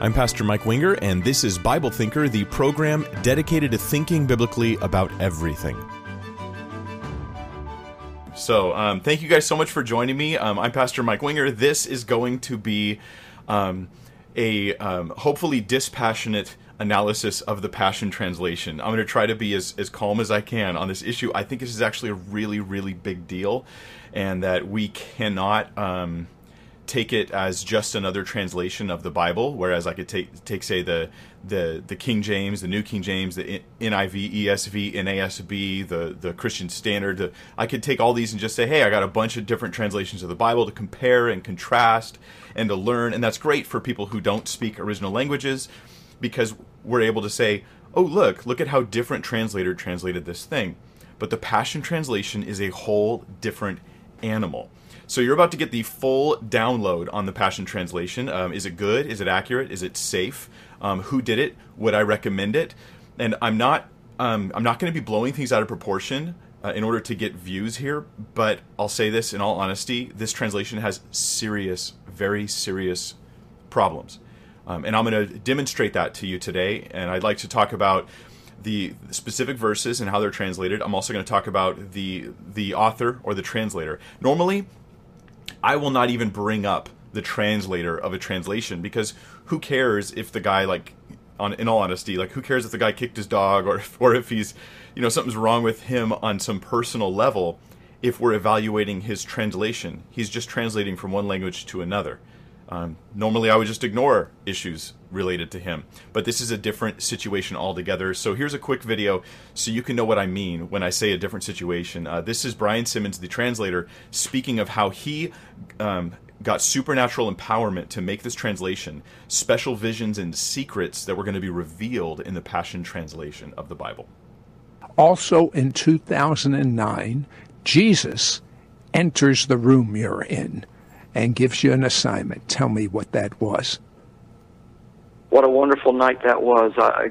I'm Pastor Mike Winger, and this is Bible Thinker, the program dedicated to thinking biblically about everything. So, thank you guys so much for joining me. I'm Pastor Mike Winger. This is going to be hopefully dispassionate analysis of the Passion Translation. I'm going to try to be as calm as I can on this issue. I think this is actually a really, really big deal, and that we cannot take it as just another translation of the Bible, whereas I could take say, the King James, the New King James, the NIV, ESV, NASB, the Christian Standard. I could take all these and just say, hey, I got a bunch of different translations of the Bible to compare and contrast and to learn, and that's great for people who don't speak original languages, because we're able to say, oh, look at how different translator translated this thing. But the Passion Translation is a whole different animal. So you're about to get the full download on the Passion Translation. Is it good? Is it accurate? Is it safe? Who did it? Would I recommend it? And I'm not going to be blowing things out of proportion in order to get views here, but I'll say this in all honesty, this translation has serious, very serious problems. And I'm going to demonstrate that to you today, and I'd like to talk about the specific verses and how they're translated. I'm also going to talk about the author or the translator. Normally, I will not even bring up the translator of a translation, because who cares if the guy, in all honesty, who cares if the guy kicked his dog or if he's, something's wrong with him on some personal level if we're evaluating his translation. He's just translating from one language to another. Normally, I would just ignore issues related to him, but this is a different situation altogether. So here's a quick video so you can know what I mean when I say a different situation. This is Brian Simmons, the translator, speaking of how he got supernatural empowerment to make this translation, special visions and secrets that were going to be revealed in the Passion Translation of the Bible. Also in 2009, Jesus enters the room you're in and gives you an assignment. Tell me what that was. What a wonderful night that was. I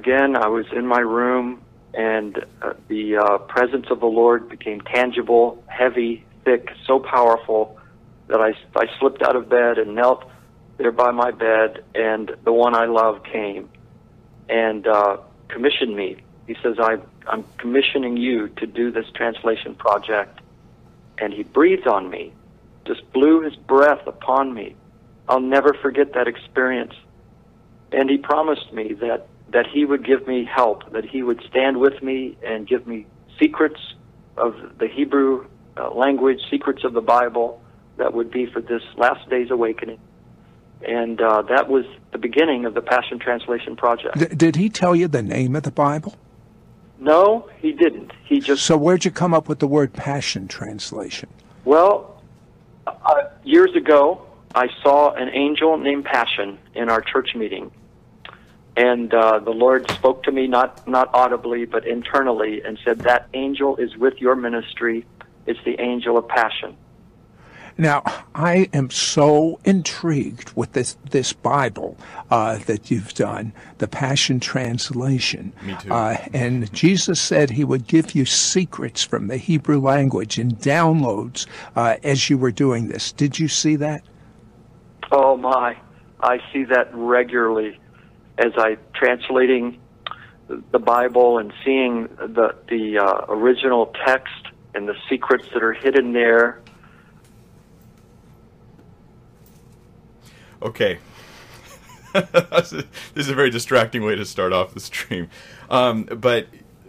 was in my room, and the presence of the Lord became tangible, heavy, thick, so powerful that I slipped out of bed and knelt there by my bed, and the one I love came and commissioned me. He says, I'm commissioning you to do this translation project. And he breathed on me, just blew his breath upon me. I'll never forget that experience. And he promised me that he would give me help, that he would stand with me and give me secrets of the Hebrew language, secrets of the Bible that would be for this last day's awakening. And that was the beginning of the Passion Translation Project. Did he tell you the name of the Bible? No, he didn't. He just... So where'd you come up with the word Passion Translation? Well, years ago, I saw an angel named Passion in our church meeting, and the Lord spoke to me, not audibly, but internally, and said, that angel is with your ministry. It's the angel of Passion. Now, I am so intrigued with this Bible that you've done, the Passion Translation. Me too. And Jesus said he would give you secrets from the Hebrew language and downloads as you were doing this. Did you see that? Oh, my. I see that regularly as I'm translating the Bible and seeing the original text and the secrets that are hidden there. Okay, this is a very distracting way to start off the stream, but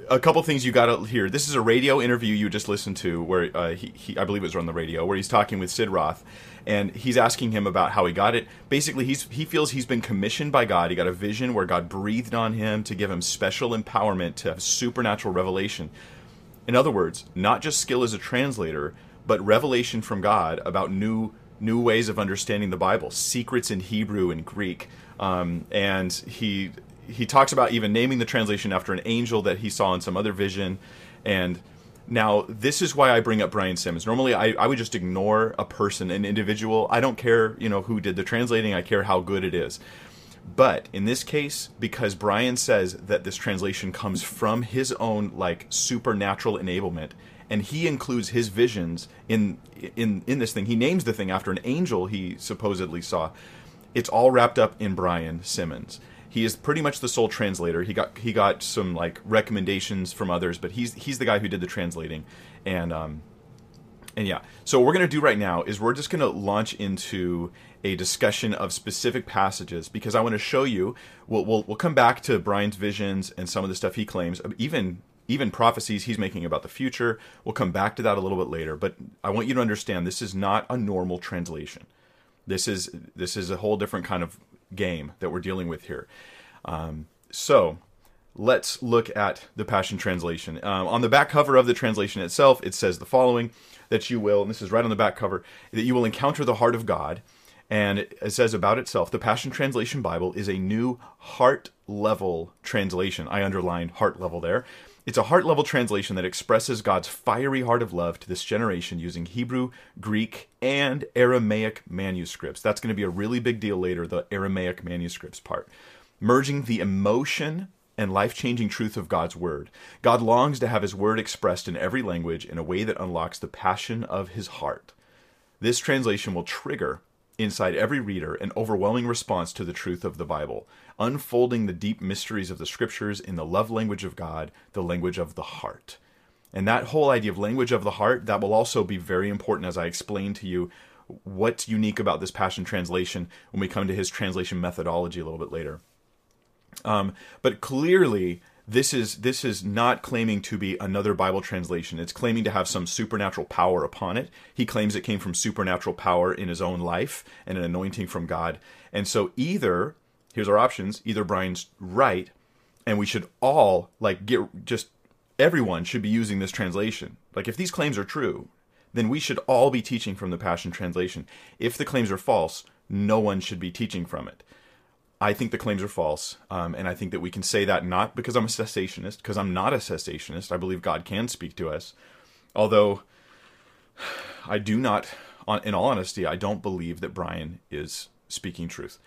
a couple things you got to hear. This is a radio interview you just listened to where he I believe it was on the radio, where he's talking with Sid Roth, and he's asking him about how he got it. Basically, he feels he's been commissioned by God. He got a vision where God breathed on him to give him special empowerment to have supernatural revelation. In other words, not just skill as a translator, but revelation from God about new ways of understanding the Bible, secrets in Hebrew and Greek, and he talks about even naming the translation after an angel that he saw in some other vision. And now this is why I bring up Brian Simmons. Normally I would just ignore a person, an individual. I don't care who did the translating. I care how good it is. But in this case, because Brian says that this translation comes from his own supernatural enablement, and he includes his visions in this thing. He names the thing after an angel he supposedly saw. it's all wrapped up in Brian Simmons. He is pretty much the sole translator. He got some like recommendations from others, but he's the guy who did the translating. And yeah, so what we're going to do right now is we're just going to launch into a discussion of specific passages, because I want to show you, we'll come back to Brian's visions and some of the stuff he claims, even prophecies he's making about the future. We'll come back to that a little bit later, but I want you to understand this is not a normal translation. This is a whole different kind of game that we're dealing with here. So let's look at the Passion Translation. On the back cover of the translation itself, it says the following, that you will, and this is right on the back cover, that you will encounter the heart of God. And it says about itself, the Passion Translation Bible is a new heart-level translation. I underlined heart-level there. It's a heart-level translation that expresses God's fiery heart of love to this generation using Hebrew, Greek, and Aramaic manuscripts. That's going to be a really big deal later, the Aramaic manuscripts part. Merging the emotion and life-changing truth of God's Word. God longs to have His Word expressed in every language in a way that unlocks the passion of His heart. This translation will trigger inside every reader an overwhelming response to the truth of the Bible, unfolding the deep mysteries of the Scriptures in the love language of God, the language of the heart. And that whole idea of language of the heart, that will also be very important as I explain to you what's unique about this Passion Translation when we come to his translation methodology a little bit later. But clearly, this is not claiming to be another Bible translation. It's claiming to have some supernatural power upon it. He claims it came from supernatural power in his own life and an anointing from God. And so either, here's our options, either Brian's right, and we should all, like, everyone should be using this translation. Like, if these claims are true, then we should all be teaching from the Passion Translation. If the claims are false, no one should be teaching from it. I think the claims are false, and I think that we can say that not because I'm a cessationist, because I'm not a cessationist. I believe God can speak to us, although I do not, in all honesty, I don't believe that Brian is speaking truth.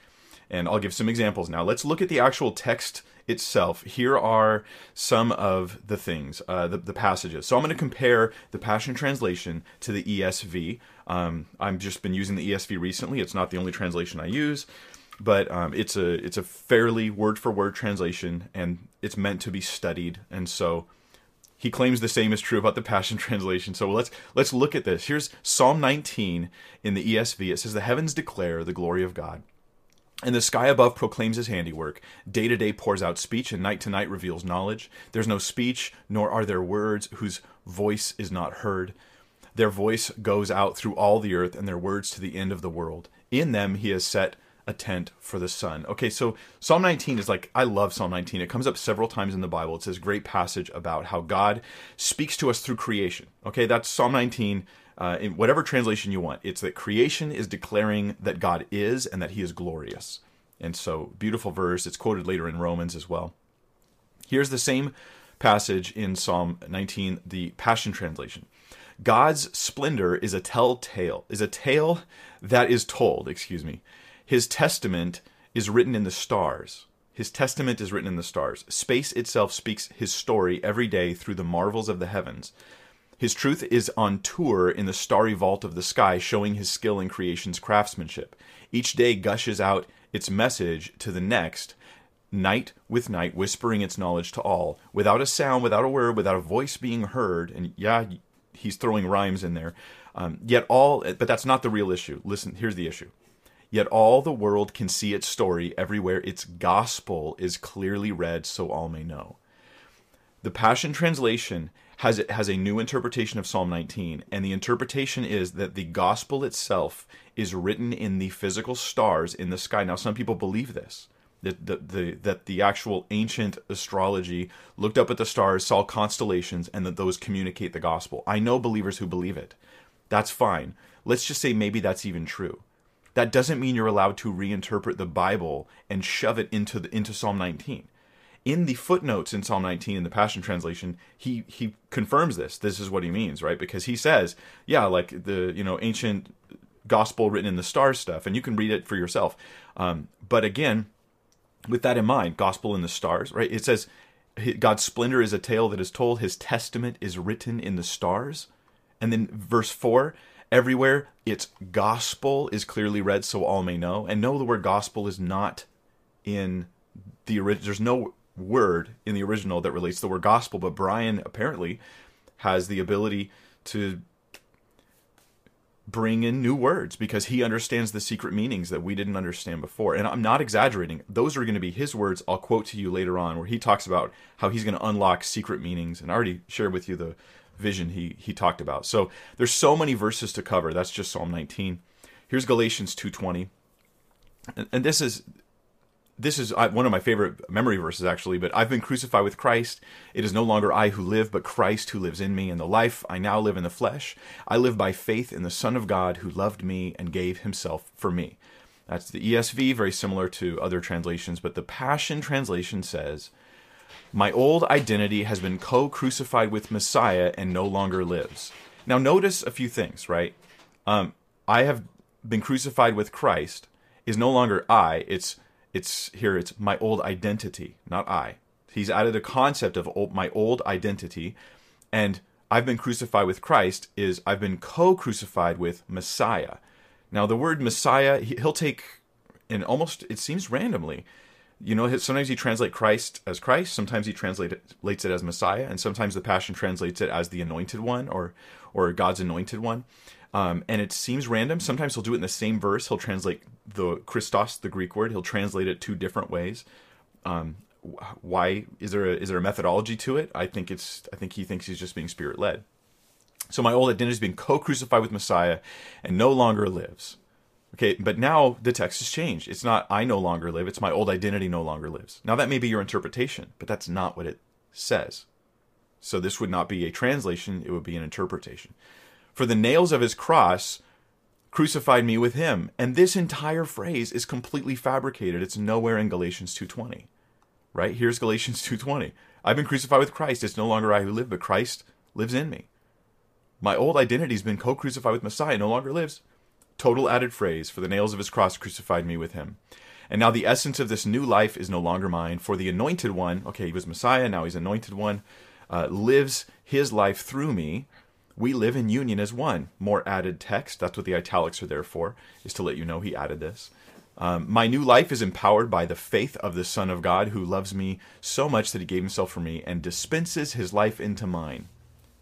And I'll give some examples now. Let's look at the actual text itself. Here are some of the things, the passages. So I'm going to compare the Passion Translation to the ESV. I've just been using the ESV recently. It's not the only translation I use. But it's a fairly word-for-word translation, and it's meant to be studied. And so he claims the same is true about the Passion Translation. So let's look at this. Here's Psalm 19 in the ESV. It says, "The heavens declare the glory of God, and the sky above proclaims his handiwork. Day to day pours out speech, and night to night reveals knowledge. There's no speech, nor are there words whose voice is not heard. Their voice goes out through all the earth, and their words to the end of the world. In them he has set a tent for the sun." Okay, so Psalm 19 is like, I love Psalm 19. It comes up several times in the Bible. It's this great passage about how God speaks to us through creation. Okay, that's Psalm 19, in whatever translation you want. It's that creation is declaring that God is and that he is glorious. And so, beautiful verse. It's quoted later in Romans as well. Here's the same passage in Psalm 19, the Passion Translation. "God's splendor is a tale that is told, His testament is written in the stars. Space itself speaks his story every day through the marvels of the heavens. His truth is on tour in the starry vault of the sky, showing his skill in creation's craftsmanship. Each day gushes out its message to the next, night with night, whispering its knowledge to all. Without a sound, without a word, without a voice being heard." And yeah, he's throwing rhymes in there. But that's not the real issue. Listen, here's the issue. "Yet all the world can see its story everywhere. Its gospel is clearly read so all may know." The Passion Translation has a new interpretation of Psalm 19, and the interpretation is that the gospel itself is written in the physical stars in the sky. Now, some people believe this, that the actual ancient astrology looked up at the stars, saw constellations, and that those communicate the gospel. I know believers who believe it. That's fine. Let's just say maybe that's even true. That doesn't mean you're allowed to reinterpret the Bible and shove it into Psalm 19. In the footnotes in Psalm 19, in the Passion Translation, he confirms this. This is what he means, right? Because he says, yeah, like the ancient gospel written in the stars stuff, and you can read it for yourself. But again, with that in mind, gospel in the stars, right? It says, God's splendor is a tale that is told. His testament is written in the stars. And then verse 4, Everywhere, it's gospel is clearly read so all may know. And no, the word gospel is not in the original. There's no word in the original that relates to the word gospel, but Brian apparently has the ability to bring in new words because he understands the secret meanings that we didn't understand before. And I'm not exaggerating. Those are going to be his words. I'll quote to you later on where he talks about how he's going to unlock secret meanings. And I already shared with you the vision he talked about. So there's so many verses to cover. That's just Psalm 19. Here's Galatians 2:20. And this is one of my favorite memory verses, actually. But I've been crucified with Christ. It is no longer I who live, but Christ who lives in me. And the life I now live in the flesh, I live by faith in the Son of God who loved me and gave himself for me. That's the ESV, very similar to other translations. But the Passion Translation says, my old identity has been co-crucified with Messiah and no longer lives. Now notice a few things, right? I have been crucified with Christ is no longer I. It's here, it's my old identity, not I. He's added a concept of my old identity, and I've been crucified with Christ is I've been co-crucified with Messiah. Now the word Messiah, he'll take, and almost, it seems randomly, you know, sometimes he translates Christ as Christ, sometimes he translates it as Messiah, and sometimes the Passion translates it as the Anointed One or God's Anointed One. And it seems random. Sometimes he'll do it in the same verse. He'll translate the Christos, the Greek word. He'll translate it two different ways. Why is there a methodology to it? I think he thinks he's just being spirit led. So my old identity is being co-crucified with Messiah, and no longer lives. Okay, but now the text has changed. It's not I no longer live. It's my old identity no longer lives. Now that may be your interpretation, but that's not what it says. So this would not be a translation. It would be an interpretation. For the nails of his cross crucified me with him. And this entire phrase is completely fabricated. It's nowhere in Galatians 2:20, right? Here's Galatians 2:20. I've been crucified with Christ. It's no longer I who live, but Christ lives in me. My old identity has been co-crucified with Messiah, no longer lives. Total added phrase, for the nails of his cross crucified me with him. And now the essence of this new life is no longer mine. For the Anointed One, okay, he was Messiah, now he's Anointed One, lives his life through me. We live in union as one. More added text. That's what the italics are there for, is to let you know he added this. My new life is empowered by the faith of the Son of God who loves me so much that he gave himself for me and dispenses his life into mine.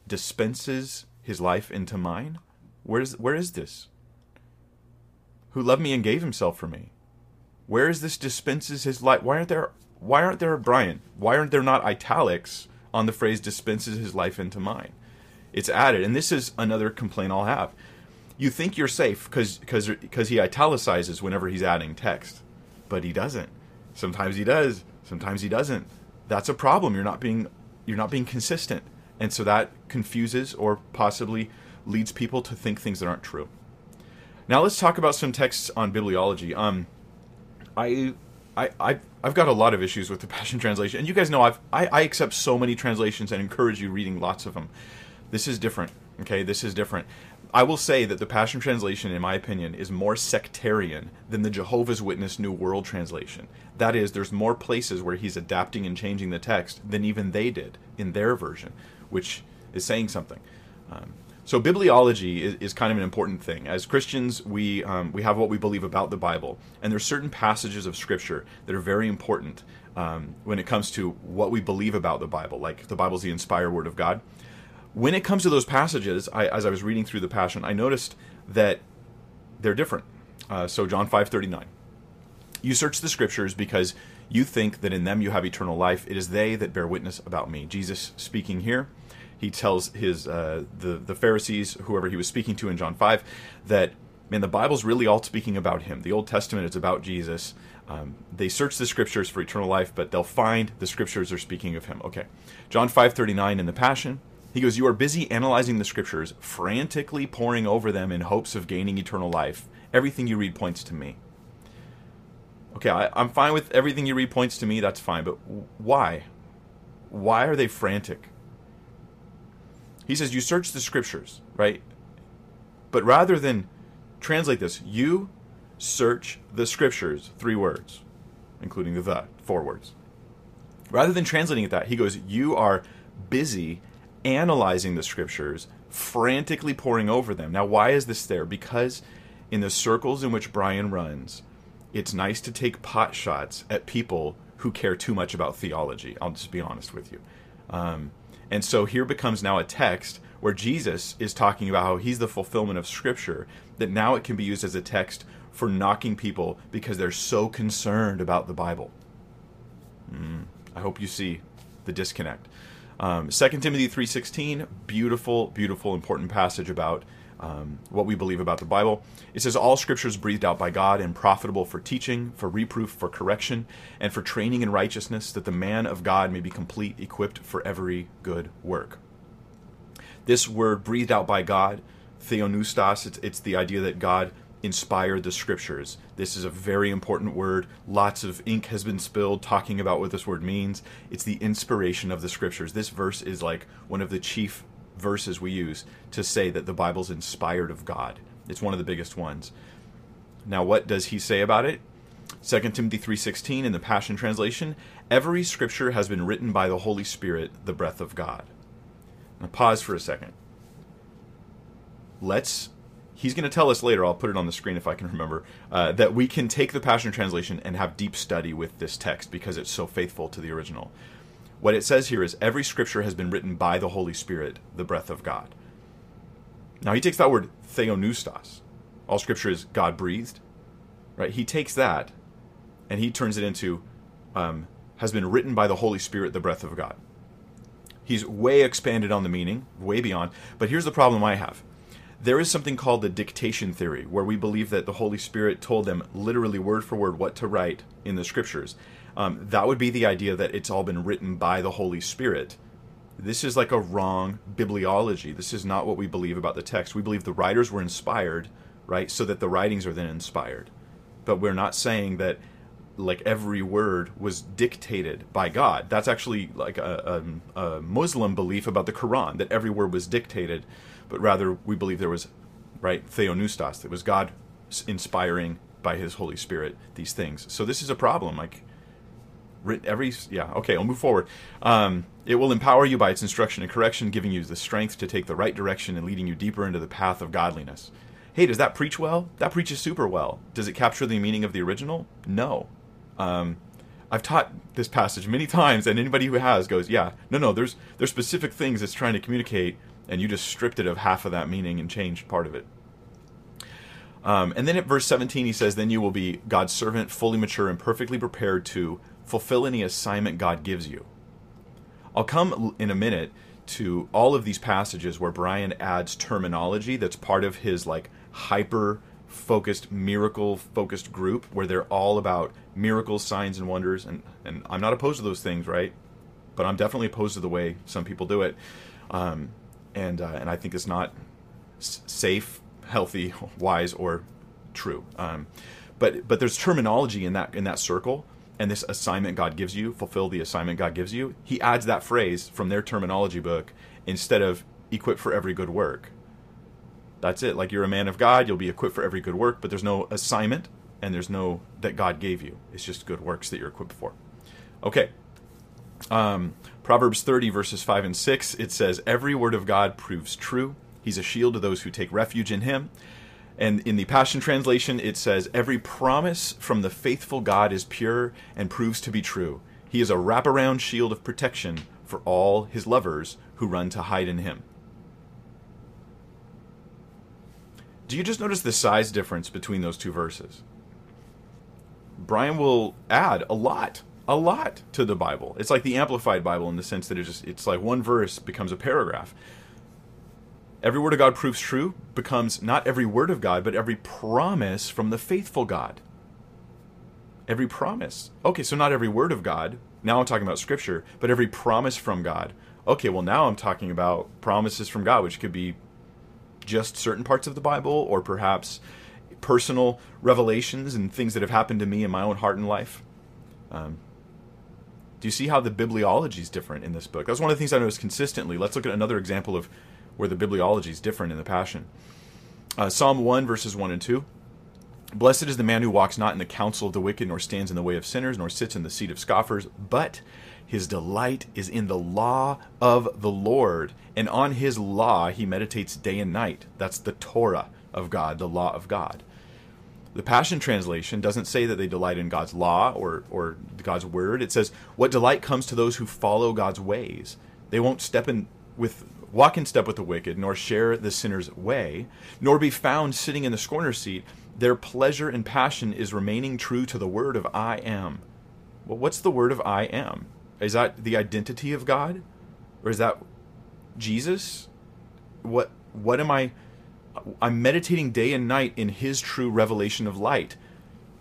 Dispenses his life into mine? Where is this? Who loved me and gave himself for me. Where is this dispenses his life? Why aren't there, Brian? Why aren't there not italics on the phrase dispenses his life into mine? It's added, and this is another complaint I'll have. You think you're safe because he italicizes whenever he's adding text, but he doesn't. Sometimes he does, sometimes he doesn't. That's a problem. You're not being consistent, and so that confuses or possibly leads people to think things that aren't true. Now let's talk about some texts on bibliology. I've got a lot of issues with the Passion Translation, and you guys know I accept so many translations and encourage you reading lots of them. This is different, okay? This is different. I will say that the Passion Translation, in my opinion, is more sectarian than the Jehovah's Witness New World Translation. That is, there's more places where he's adapting and changing the text than even they did in their version, which is saying something. So bibliology is kind of an important thing. As Christians, we have what we believe about the Bible, and there's certain passages of Scripture that are very important when it comes to what we believe about the Bible, like the Bible's the inspired Word of God. When it comes to those passages, as I was reading through the Passion, I noticed that they're different. So John 5:39, you search the Scriptures because you think that in them you have eternal life. It is they that bear witness about me. Jesus speaking here, he tells his the Pharisees, whoever he was speaking to in John 5, that man, the Bible's really all speaking about him. The Old Testament is about Jesus. They search the Scriptures for eternal life, but they'll find the Scriptures are speaking of him. Okay, John 5:39 in the Passion. He goes, you are busy analyzing the Scriptures, frantically poring over them in hopes of gaining eternal life. Everything you read points to me. Okay, I'm fine with everything you read points to me. That's fine, but why? Why are they frantic? He says, you search the Scriptures, right? But rather than translate this, you search the Scriptures, three words, including the four words. Rather than translating it that, he goes, you are busy analyzing the Scriptures, frantically pouring over them. Now, why is this there? Because in the circles in which Brian runs, it's nice to take pot shots at people who care too much about theology. I'll just be honest with you. And so here becomes now a text where Jesus is talking about how he's the fulfillment of Scripture, that now it can be used as a text for knocking people because they're so concerned about the Bible. I hope you see the disconnect. 2 Timothy 3:16, beautiful, beautiful, important passage about what we believe about the Bible. It says, all Scripture is breathed out by God and profitable for teaching, for reproof, for correction, and for training in righteousness, that the man of God may be complete, equipped for every good work. This word, breathed out by God, theonoustos, it's the idea that God inspired the Scriptures. This is a very important word. Lots of ink has been spilled talking about what this word means. It's the inspiration of the Scriptures. This verse is like one of the chief verses we use to say that the Bible's inspired of God. It's one of the biggest ones. Now, what does he say about it? 2 Timothy 3:16 in the Passion Translation, every Scripture has been written by the Holy Spirit, the breath of God. Now pause for a second. He's going to tell us later, I'll put it on the screen if I can remember, that we can take the Passion Translation and have deep study with this text because it's so faithful to the original. What it says here is every Scripture has been written by the Holy Spirit, the breath of God. Now he takes that word theonoustos. All Scripture is God-breathed, right? He takes that and he turns it into has been written by the Holy Spirit, the breath of God. He's way expanded on the meaning, way beyond. But here's the problem I have. There is something called the dictation theory, where we believe that the Holy Spirit told them literally word for word what to write in the Scriptures. That would be the idea that it's all been written by the Holy Spirit. This is like a wrong bibliology. This is not what we believe about the text. We believe the writers were inspired, right, so that the writings are then inspired. But we're not saying that like every word was dictated by God. That's actually like a Muslim belief about the Quran, that every word was dictated, but rather we believe there was, right, theonoustos, that was God inspiring by his Holy Spirit these things. So this is a problem. Like I'll move forward. It will empower you by its instruction and correction, giving you the strength to take the right direction and leading you deeper into the path of godliness. Hey, does that preach well? That preaches super well. Does it capture the meaning of the original? No. I've taught this passage many times, and anybody who has goes, yeah, no, there's specific things it's trying to communicate, and you just stripped it of half of that meaning and changed part of it. And then at verse 17, he says, then you will be God's servant, fully mature and perfectly prepared to fulfill any assignment God gives you. I'll come in a minute to all of these passages where Brian adds terminology that's part of his like hyper-focused, miracle-focused group, where they're all about miracles, signs, and wonders. And I'm not opposed to those things, right? But I'm definitely opposed to the way some people do it. And I think it's not safe, healthy, wise, or true. But there's terminology in that circle, and this assignment God gives you, fulfill the assignment God gives you. He adds that phrase from their terminology book instead of equipped for every good work. That's it. Like, you're a man of God, you'll be equipped for every good work, but there's no assignment and there's no that God gave you. It's just good works that you're equipped for. Okay. Proverbs 30 verses 5 and 6, it says, every word of God proves true. He's a shield to those who take refuge in him. And in the Passion Translation, it says, every promise from the faithful God is pure and proves to be true. He is a wraparound shield of protection for all his lovers who run to hide in him. Do you just notice the size difference between those two verses? Brian will add a lot to the Bible. It's like the Amplified Bible in the sense that it's like one verse becomes a paragraph. Every word of God proves true becomes not every word of God, but every promise from the faithful God. Every promise. Okay, so not every word of God. Now I'm talking about Scripture, but every promise from God. Okay, well now I'm talking about promises from God, which could be just certain parts of the Bible or perhaps personal revelations and things that have happened to me in my own heart and life. Do you see how the bibliology is different in this book? That's one of the things I noticed consistently. Let's look at another example of where the bibliology is different in the Passion. Psalm 1, verses 1 and 2. Blessed is the man who walks not in the counsel of the wicked, nor stands in the way of sinners, nor sits in the seat of scoffers, but his delight is in the law of the Lord, and on his law he meditates day and night. That's the Torah of God, the law of God. The Passion Translation doesn't say that they delight in God's law or God's word. It says, what delight comes to those who follow God's ways. They won't walk in step with the wicked, nor share the sinner's way, nor be found sitting in the scorner's seat. Their pleasure and passion is remaining true to the word of I am. Well, what's the word of I am? Is that the identity of God? Or is that Jesus? What am I? I'm meditating day and night in his true revelation of light.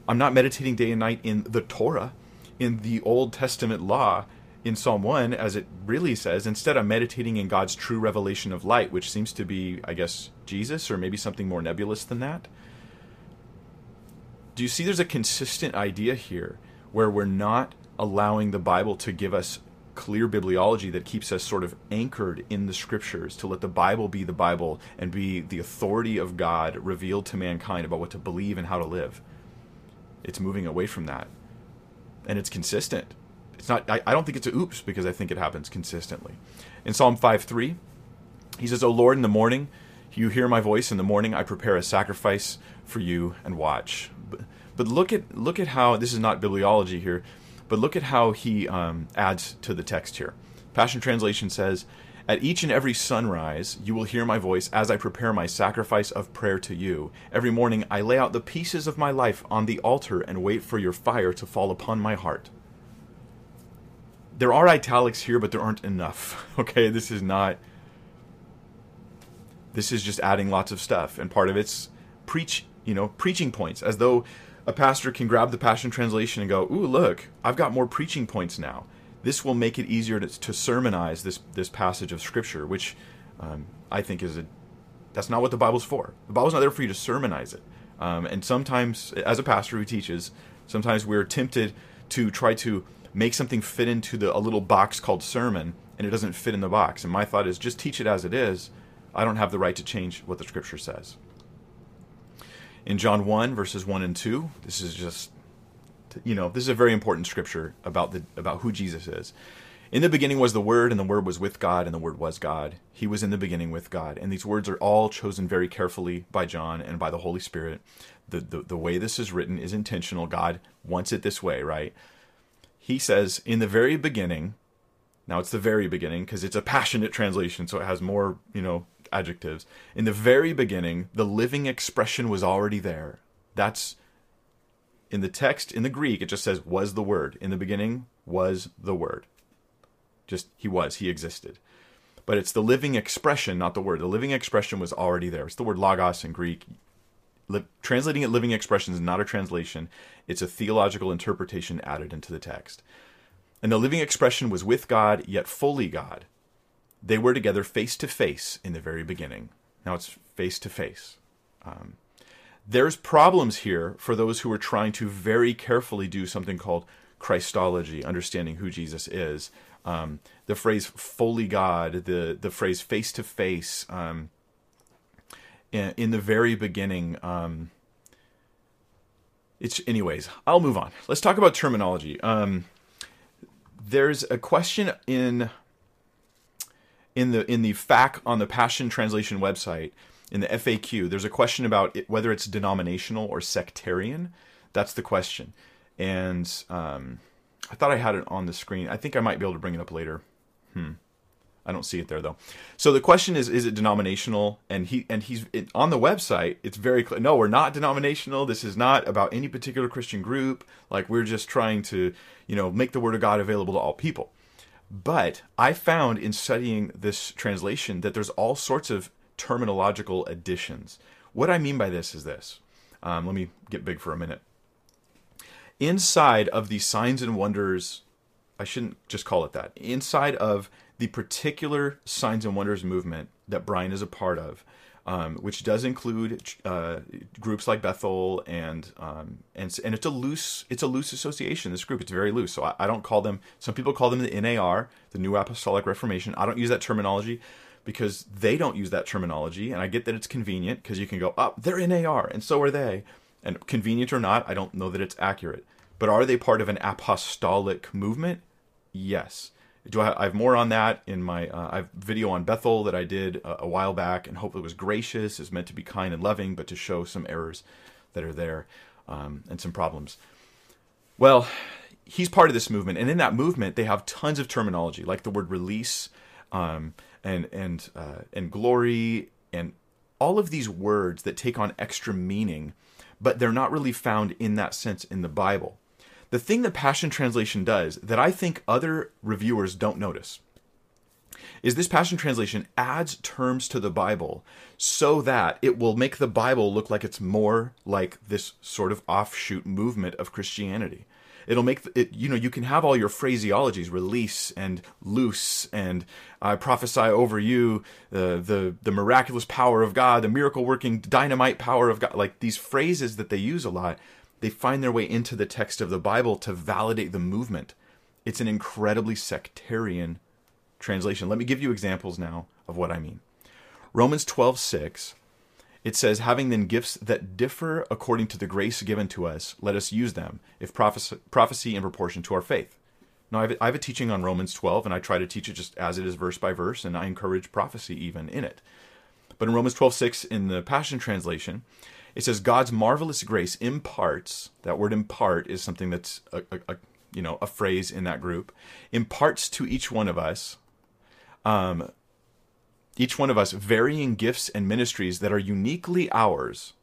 I'm not meditating day and night in the Torah, in the Old Testament law, in Psalm 1, as it really says. Instead, I'm meditating in God's true revelation of light, which seems to be, I guess, Jesus, or maybe something more nebulous than that. Do you see there's a consistent idea here where we're not allowing the Bible to give us clear bibliology that keeps us sort of anchored in the scriptures, to let the Bible be the Bible and be the authority of God revealed to mankind about what to believe and how to live? It's moving away from that. And it's consistent. It's not, I don't think it's a oops, because I think it happens consistently. In Psalm 5:3, he says, O Lord, in the morning, you hear my voice. In the morning, I prepare a sacrifice for you and watch. But look at how, this is not bibliology here, but look at how he adds to the text here. Passion Translation says, at each and every sunrise, you will hear my voice as I prepare my sacrifice of prayer to you. Every morning, I lay out the pieces of my life on the altar and wait for your fire to fall upon my heart. There are italics here, but there aren't enough. Okay, this is not... This is just adding lots of stuff. And part of it's preaching points, as though a pastor can grab the Passion Translation and go, ooh, look, I've got more preaching points now. This will make it easier to sermonize this passage of Scripture, which I think that's not what the Bible's for. The Bible's not there for you to sermonize it. And sometimes, as a pastor who teaches, sometimes we're tempted to try to make something fit into a little box called sermon, and it doesn't fit in the box. And my thought is, just teach it as it is. I don't have the right to change what the Scripture says. In John 1, verses 1 and 2, this is just, this is a very important scripture about who Jesus is. In the beginning was the Word, and the Word was with God, and the Word was God. He was in the beginning with God. And these words are all chosen very carefully by John and by the Holy Spirit. The way this is written is intentional. God wants it this way, right? He says, in the very beginning, now it's the very beginning because it's a passionate translation, so it has more, adjectives. In the very beginning, the living expression was already there. That's in the text, in the Greek, it just says, was the Word. In the beginning was the Word. Just, he existed. But it's the living expression, not the Word. The living expression was already there. It's the word logos in Greek. Translating it living expression is not a translation. It's a theological interpretation added into the text. And the living expression was with God, yet fully God. They were together face to face in the very beginning. Now it's face to face. There's problems here for those who are trying to very carefully do something called Christology, understanding who Jesus is. The phrase fully God, the phrase face to face, in the very beginning. Anyways, I'll move on. Let's talk about terminology. There's a question in the FAQ on the Passion Translation website, in the FAQ, there's a question about whether it's denominational or sectarian. That's the question. And I thought I had it on the screen. I think I might be able to bring it up later. I don't see it there, though. So the question is it denominational? And he's on the website, it's very clear. No, we're not denominational. This is not about any particular Christian group. Like, we're just trying to, make the Word of God available to all people. But I found in studying this translation that there's all sorts of terminological additions. What I mean by this is this. Let me get big for a minute. Inside of the signs and wonders, I shouldn't just call it that. Inside of the particular signs and wonders movement that Brian is a part of, which does include groups like Bethel and it's a loose association. This group, it's very loose. So I don't call them. Some people call them the NAR, the New Apostolic Reformation. I don't use that terminology because they don't use that terminology, and I get that it's convenient because you can go, oh, they're NAR, and so are they. And convenient or not, I don't know that it's accurate. But are they part of an apostolic movement? Yes. Do I have more on that in my I've video on Bethel that I did a while back, and hopefully it was gracious, is meant to be kind and loving, but to show some errors that are there and some problems. Well, he's part of this movement, and in that movement, they have tons of terminology, like the word release and glory and all of these words that take on extra meaning, but they're not really found in that sense in the Bible. The thing that Passion Translation does that I think other reviewers don't notice is this Passion Translation adds terms to the Bible so that it will make the Bible look like it's more like this sort of offshoot movement of Christianity. It'll make it, you know, you can have all your phraseologies, release and loose, and I prophesy over you the miraculous power of God, the miracle working dynamite power of God, like these phrases that they use a lot. They find their way into the text of the Bible to validate the movement. It's an incredibly sectarian translation. Let me give you examples now of what I mean. Romans 12:6, it says, "Having then gifts that differ according to the grace given to us, let us use them, if prophecy in proportion to our faith." Now, I have a teaching on Romans 12, and I try to teach it just as it is, verse by verse, and I encourage prophecy even in it. But in Romans 12:6, in the Passion Translation, it says, "God's marvelous grace imparts," that word impart is something that's a phrase in that group, "imparts to each one of us varying gifts and ministries that are uniquely ours."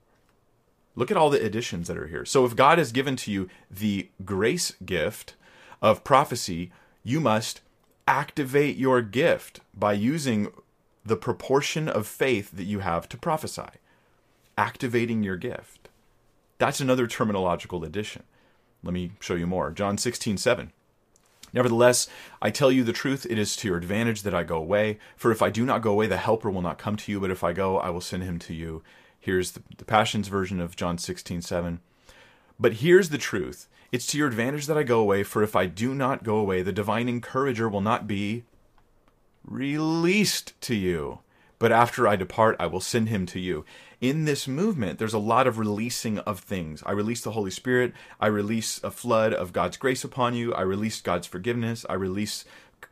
Look at all the additions that are here. So if God has given to you the grace gift of prophecy, you must activate your gift by using the proportion of faith that you have to prophesy. Activating your gift. That's another terminological addition. Let me show you more. John 16:7. "Nevertheless, I tell you the truth, it is to your advantage that I go away. For if I do not go away, the helper will not come to you. But if I go, I will send him to you." Here's the Passion's version of John 16:7. "But here's the truth. It's to your advantage that I go away. For if I do not go away, the divine encourager will not be released to you. But after I depart, I will send him to you." In this movement, there's a lot of releasing of things. I release the Holy Spirit. I release a flood of God's grace upon you. I release God's forgiveness. I release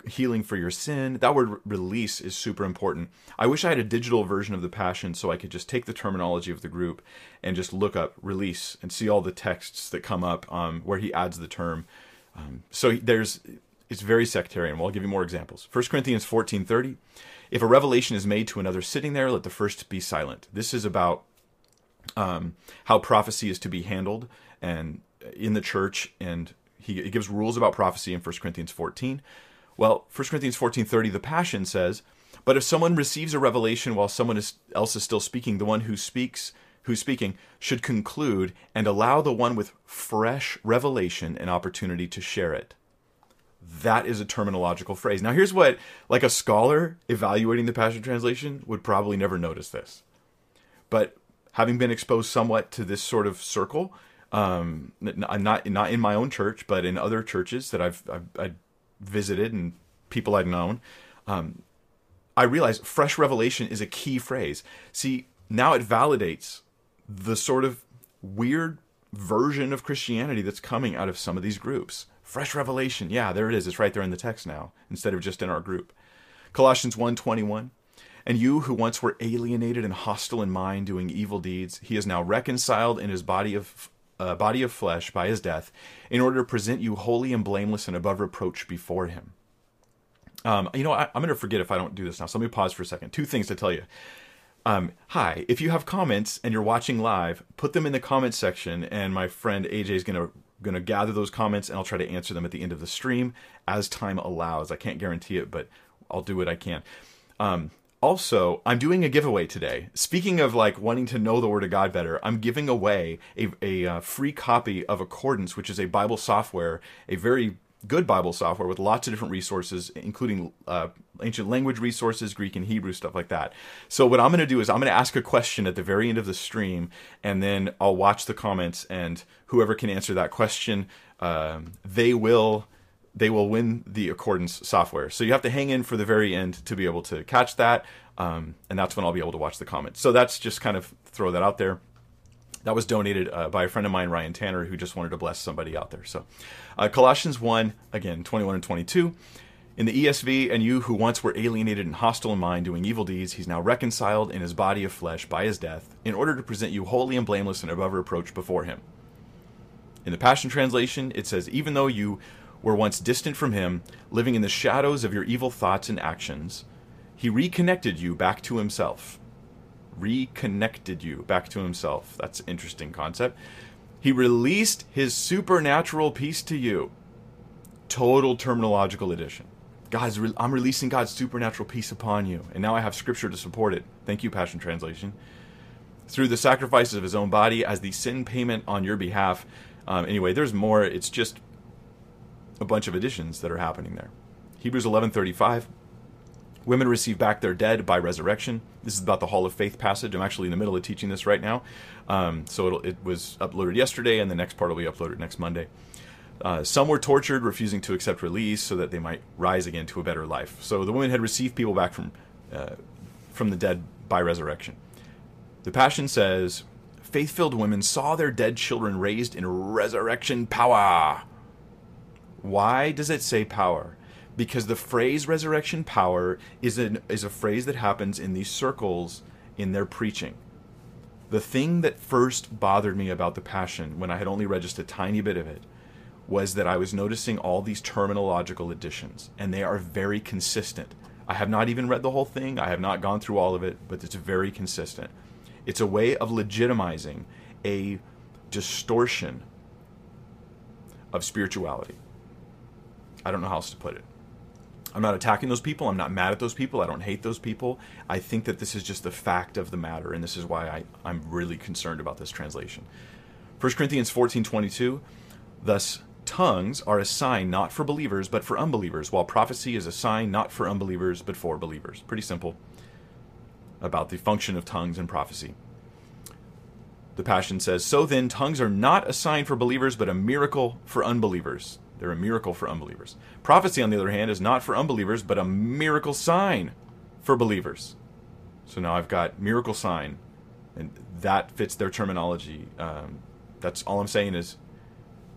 healing for your sin. That word release is super important. I wish I had a digital version of the Passion so I could just take the terminology of the group and just look up release and see all the texts that come up where he adds the term. It's very sectarian. Well, I'll give you more examples. 1 Corinthians 14:30. "If a revelation is made to another sitting there, let the first be silent." This is about how prophecy is to be handled and in the church, and he gives rules about prophecy in 1 Corinthians 14. Well, 1 Corinthians 14:30, the Passion says, "But if someone receives a revelation while someone else is still speaking, the one who's speaking should conclude and allow the one with fresh revelation an opportunity to share it." That is a terminological phrase. Now, here's what, like a scholar evaluating the Passion Translation would probably never notice this. But having been exposed somewhat to this sort of circle, not in my own church, but in other churches that I've visited and people I've known, I realized fresh revelation is a key phrase. See, now it validates the sort of weird version of Christianity that's coming out of some of these groups. Fresh revelation. Yeah, there it is. It's right there in the text now, instead of just in our group. Colossians 1:21. "And you who once were alienated and hostile in mind, doing evil deeds, he is now reconciled in his body of flesh by his death, in order to present you holy and blameless and above reproach before him." I'm going to forget if I don't do this now, so let me pause for a second. Two things to tell you. Hi, if you have comments and you're watching live, put them in the comments section, and my friend AJ is going to gather those comments, and I'll try to answer them at the end of the stream as time allows. I can't guarantee it, but I'll do what I can. Also, I'm doing a giveaway today. Speaking of like wanting to know the Word of God better, I'm giving away a free copy of Accordance, which is a Bible software, a very good Bible software with lots of different resources, including ancient language resources, Greek and Hebrew, stuff like that. So what I'm going to do is I'm going to ask a question at the very end of the stream, and then I'll watch the comments, and whoever can answer that question, they will win the Accordance software. So you have to hang in for the very end to be able to catch that, and that's when I'll be able to watch the comments. So that's just kind of throw that out there. That was donated by a friend of mine, Ryan Tanner, who just wanted to bless somebody out there. So Colossians 1, again, 21 and 22. In the ESV, and you who once were alienated and hostile in mind, doing evil deeds, he's now reconciled in his body of flesh by his death, in order to present you holy and blameless and above reproach before him. In the Passion Translation, it says, even though you were once distant from him, living in the shadows of your evil thoughts and actions, he reconnected you back to himself. Reconnected you back to himself. That's an interesting concept. He released his supernatural peace to you. Total terminological addition. Guys, I'm releasing God's supernatural peace upon you. And now I have scripture to support it. Thank you, Passion Translation. Through the sacrifices of his own body as the sin payment on your behalf. Anyway, there's more. It's just a bunch of additions that are happening there. Hebrews 11:35. Women receive back their dead by resurrection. This is about the Hall of Faith passage. I'm actually in the middle of teaching this right now. So it was uploaded yesterday, and the next part will be uploaded next Monday. Some were tortured, refusing to accept release so that they might rise again to a better life. So the women had received people back from the dead by resurrection. The Passion says, faith-filled women saw their dead children raised in resurrection power. Why does it say power? Because the phrase resurrection power is a phrase that happens in these circles in their preaching. The thing that first bothered me about the Passion, when I had only read just a tiny bit of it, was that I was noticing all these terminological additions, and they are very consistent. I have not even read the whole thing. I have not gone through all of it, but it's very consistent. It's a way of legitimizing a distortion of spirituality. I don't know how else to put it. I'm not attacking those people. I'm not mad at those people. I don't hate those people. I think that this is just the fact of the matter, and this is why I'm really concerned about this translation. 1 Corinthians 14:22, thus, tongues are a sign not for believers, but for unbelievers, while prophecy is a sign not for unbelievers, but for believers. Pretty simple about the function of tongues and prophecy. The Passion says, so then, tongues are not a sign for believers, but a miracle for unbelievers. They're a miracle for unbelievers. Prophecy, on the other hand, is not for unbelievers, but a miracle sign for believers. So now I've got miracle sign, and that fits their terminology. That's all I'm saying is,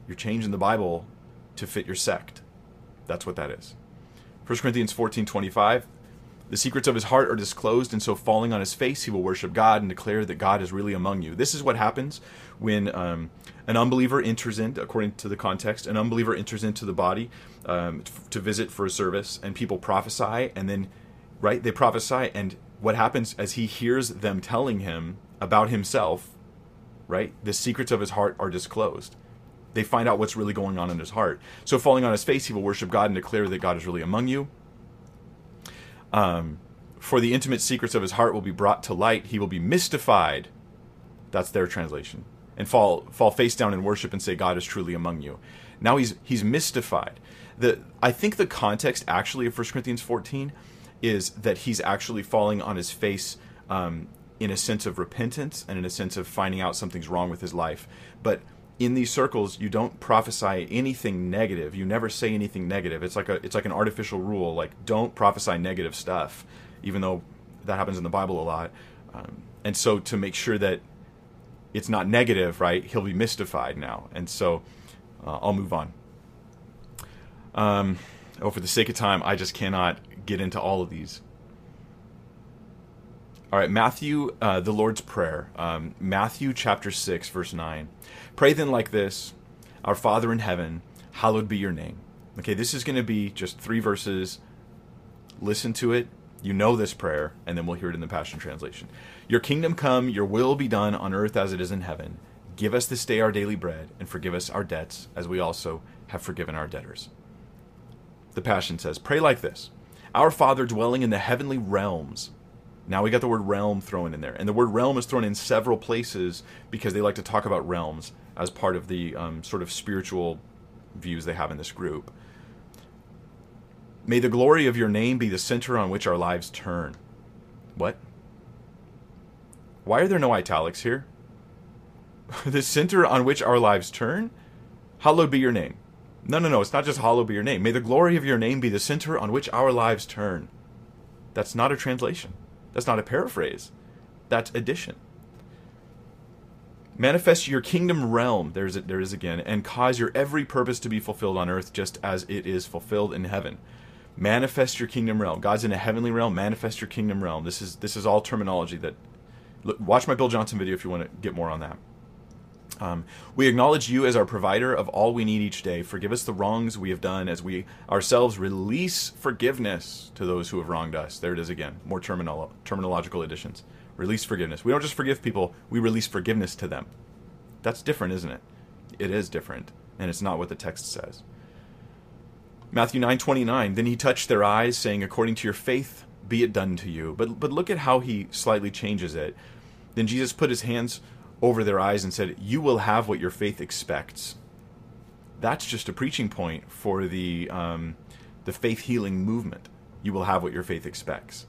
you're changing the Bible to fit your sect. That's what that is. 1 Corinthians 14:25. The secrets of his heart are disclosed, and so falling on his face, he will worship God and declare that God is really among you. This is what happens when an unbeliever enters in, according to the context, an unbeliever enters into the body to visit for a service, and people prophesy, and then, right, they prophesy, and what happens as he hears them telling him about himself, right, the secrets of his heart are disclosed. They find out what's really going on in his heart. So falling on his face, he will worship God and declare that God is really among you. For the intimate secrets of his heart will be brought to light. He will be mystified. That's their translation. And fall face down in worship and say, God is truly among you. Now he's mystified. I think the context actually of 1 Corinthians 14 is that he's actually falling on his face in a sense of repentance and in a sense of finding out something's wrong with his life. But in these circles, you don't prophesy anything negative. You never say anything negative. It's like an artificial rule. Like, don't prophesy negative stuff, even though that happens in the Bible a lot. And so to make sure that it's not negative, right, he'll be mystified now. And so I'll move on. For the sake of time, I just cannot get into all of these. All right, Matthew, the Lord's Prayer. Matthew chapter 6, verse 9. Pray then like this, our Father in heaven, hallowed be your name. Okay, this is going to be just 3 verses. Listen to it. You know this prayer, and then we'll hear it in the Passion Translation. Your kingdom come, your will be done on earth as it is in heaven. Give us this day our daily bread, and forgive us our debts, as we also have forgiven our debtors. The Passion says, pray like this, our Father dwelling in the heavenly realms. Now we got the word realm thrown in there. And the word realm is thrown in several places because they like to talk about realms as part of the sort of spiritual views they have in this group. May the glory of your name be the center on which our lives turn. What? Why are there no italics here? The center on which our lives turn? Hallowed be your name. No, it's not just hallowed be your name. May the glory of your name be the center on which our lives turn. That's not a translation. That's not a paraphrase. That's addition. Manifest your kingdom realm, there is again, and cause your every purpose to be fulfilled on earth just as it is fulfilled in heaven. Manifest your kingdom realm. God's in a heavenly realm. Manifest your kingdom realm. This is all terminology that... Look, watch my Bill Johnson video if you want to get more on that. We acknowledge you as our provider of all we need each day. Forgive us the wrongs we have done as we ourselves release forgiveness to those who have wronged us. There it is again. More terminological additions. Release forgiveness. We don't just forgive people. We release forgiveness to them. That's different, isn't it? It is different. And it's not what the text says. Matthew 9:29. Then he touched their eyes, saying, according to your faith, be it done to you. But look at how he slightly changes it. Then Jesus put his hands over their eyes and said, you will have what your faith expects. That's just a preaching point for the faith healing movement. You will have what your faith expects.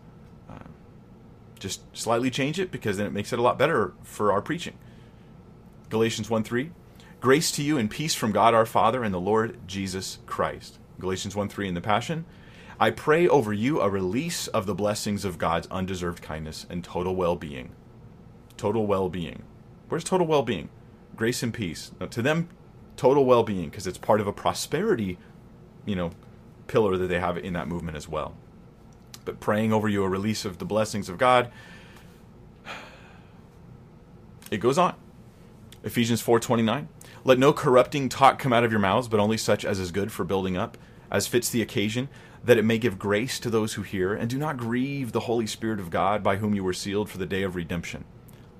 Just slightly change it, because then it makes it a lot better for our preaching. Galatians 1:3, grace to you and peace from God our Father and the Lord Jesus Christ. Galatians 1:3 in the Passion, I pray over you a release of the blessings of God's undeserved kindness and total well-being. Total well-being. Where's total well-being? Grace and peace. Now, to them, total well-being, because it's part of a prosperity, pillar that they have in that movement as well. But praying over you a release of the blessings of God. It goes on. Ephesians 4:29. Let no corrupting talk come out of your mouths, but only such as is good for building up, as fits the occasion, that it may give grace to those who hear, and do not grieve the Holy Spirit of God, by whom you were sealed for the day of redemption.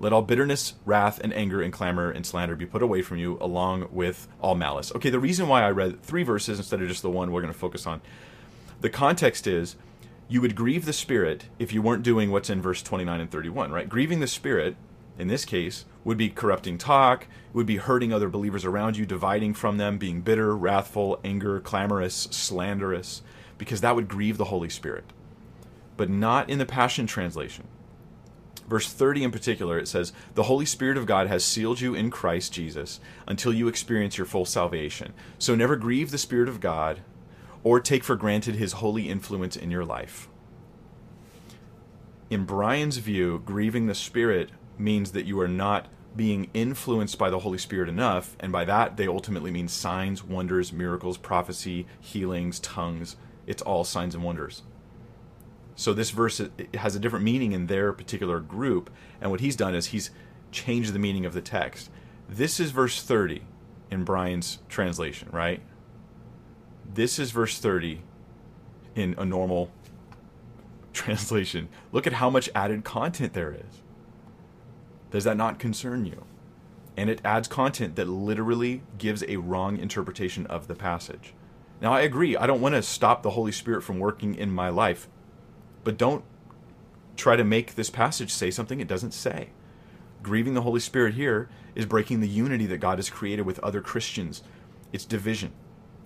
Let all bitterness, wrath, and anger, and clamor, and slander be put away from you, along with all malice. Okay, the reason why I read three verses instead of just the one we're going to focus on, the context is, you would grieve the Spirit if you weren't doing what's in verse 29 and 31, right? Grieving the Spirit, in this case, would be corrupting talk, would be hurting other believers around you, dividing from them, being bitter, wrathful, anger, clamorous, slanderous, because that would grieve the Holy Spirit. But not in the Passion Translation. Verse 30 in particular, it says, the Holy Spirit of God has sealed you in Christ Jesus until you experience your full salvation. So never grieve the Spirit of God or take for granted his holy influence in your life. In Brian's view, grieving the Spirit means that you are not being influenced by the Holy Spirit enough, and by that they ultimately mean signs, wonders, miracles, prophecy, healings, tongues. It's all signs and wonders. So this verse has a different meaning in their particular group, and what he's done is he's changed the meaning of the text. This is verse 30 in Brian's translation, right? This is verse 30 in a normal translation. Look at how much added content there is. Does that not concern you? And it adds content that literally gives a wrong interpretation of the passage. Now, I agree. I don't want to stop the Holy Spirit from working in my life. But don't try to make this passage say something it doesn't say. Grieving the Holy Spirit here is breaking the unity that God has created with other Christians. It's division.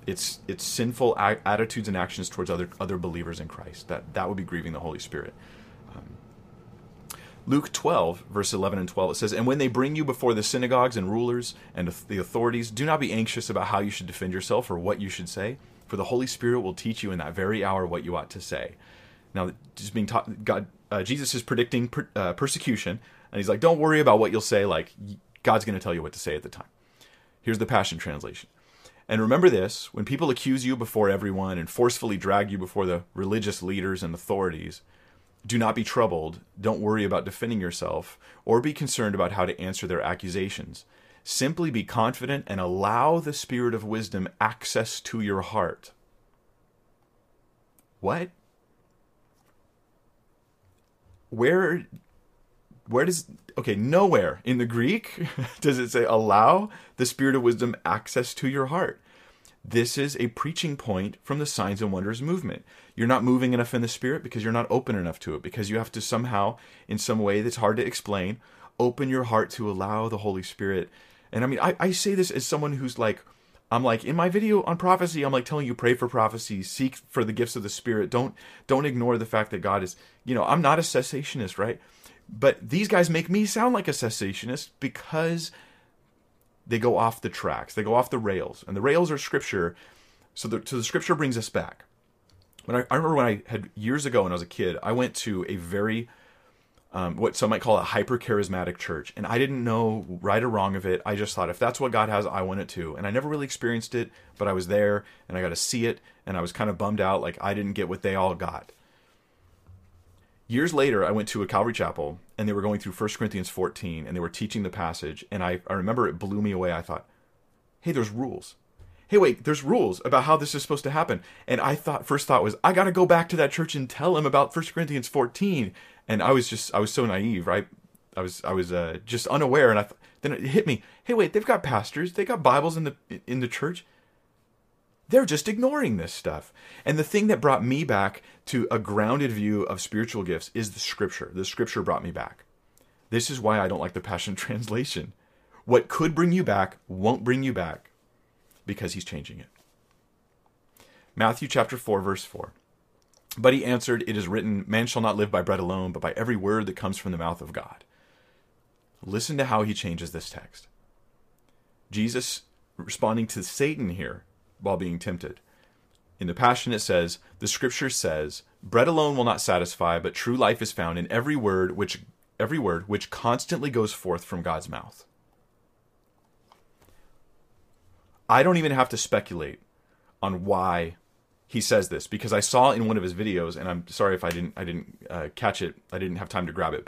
It's sinful attitudes and actions towards other believers in Christ. That would be grieving the Holy Spirit. Luke 12, verse 11 and 12, it says, and when they bring you before the synagogues and rulers and the authorities, do not be anxious about how you should defend yourself or what you should say, for the Holy Spirit will teach you in that very hour what you ought to say. Now, just being taught, Jesus is predicting persecution, and he's like, don't worry about what you'll say, like, God's going to tell you what to say at the time. Here's the Passion Translation. And remember this, when people accuse you before everyone and forcefully drag you before the religious leaders and authorities, do not be troubled, don't worry about defending yourself, or be concerned about how to answer their accusations. Simply be confident and allow the Spirit of wisdom access to your heart. What? Where does... Okay, nowhere in the Greek does it say, allow the Spirit of wisdom access to your heart. This is a preaching point from the Signs and Wonders movement. You're not moving enough in the Spirit because you're not open enough to it, because you have to somehow, in some way that's hard to explain, open your heart to allow the Holy Spirit. And I mean, I say this as someone who's like, I'm like, in my video on prophecy, I'm like telling you, pray for prophecy, seek for the gifts of the Spirit. Don't ignore the fact that God is, I'm not a cessationist, right? But these guys make me sound like a cessationist because they go off the tracks. They go off the rails. And the rails are Scripture. So the Scripture brings us back. I remember when I had years ago when I was a kid, I went to a very what some might call a hyper-charismatic church. And I didn't know right or wrong of it. I just thought, if that's what God has, I want it too. And I never really experienced it, but I was there, and I got to see it, and I was kind of bummed out, like I didn't get what they all got. Years later, I went to a Calvary Chapel, and they were going through 1 Corinthians 14, and they were teaching the passage, and I remember it blew me away. I thought, hey, there's rules. Hey, wait, there's rules about how this is supposed to happen. And I thought, first thought was, I got to go back to that church and tell them about 1 Corinthians 14. And I was so naive, right? I was just unaware, and then it hit me. Hey, wait, they've got pastors, they got Bibles in the church. They're just ignoring this stuff. And the thing that brought me back to a grounded view of spiritual gifts is the Scripture. The Scripture brought me back. This is why I don't like the Passion Translation. What could bring you back won't bring you back, because he's changing it. Matthew chapter 4, verse 4. But he answered, it is written, man shall not live by bread alone, but by every word that comes from the mouth of God. Listen to how he changes this text. Jesus responding to Satan here while being tempted. In the Passion it says, the Scripture says, bread alone will not satisfy, but true life is found in every word which constantly goes forth from God's mouth. I don't even have to speculate on why he says this, because I saw in one of his videos, and I'm sorry if I didn't catch it. I didn't have time to grab it,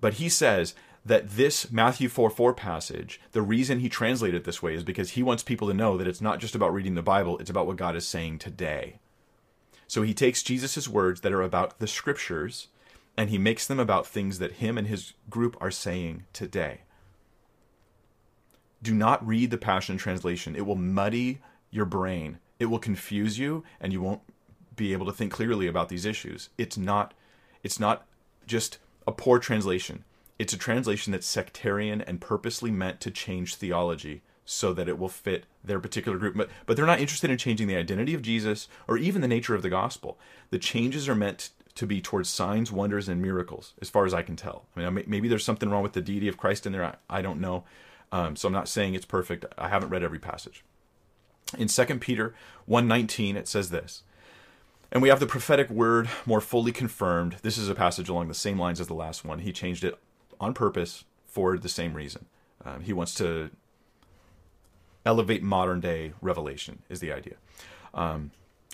but he says that this Matthew 4:4 passage, the reason he translated it this way is because he wants people to know that it's not just about reading the Bible, it's about what God is saying today. So he takes Jesus' words that are about the Scriptures, and he makes them about things that him and his group are saying today. Do not read the Passion Translation. It will muddy your brain. It will confuse you, and you won't be able to think clearly about these issues. It's not just a poor translation. It's a translation that's sectarian and purposely meant to change theology so that it will fit their particular group. But they're not interested in changing the identity of Jesus or even the nature of the gospel. The changes are meant to be towards signs, wonders, and miracles, as far as I can tell. I mean, maybe there's something wrong with the deity of Christ in there. I don't know. So I'm not saying it's perfect. I haven't read every passage. In 2 Peter 1:19, it says this, and we have the prophetic word more fully confirmed. This is a passage along the same lines as the last one. He changed it on purpose for the same reason. He wants to elevate modern day revelation is the idea.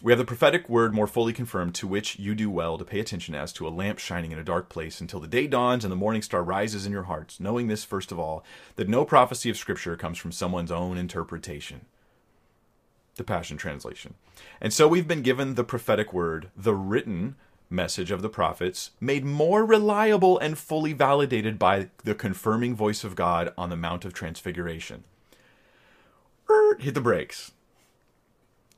We have the prophetic word more fully confirmed, to which you do well to pay attention as to a lamp shining in a dark place until the day dawns and the morning star rises in your hearts, knowing this first of all, that no prophecy of Scripture comes from someone's own interpretation. The Passion Translation. And so we've been given the prophetic word, the written message of the prophets, made more reliable and fully validated by the confirming voice of God on the Mount of Transfiguration. Hit the brakes.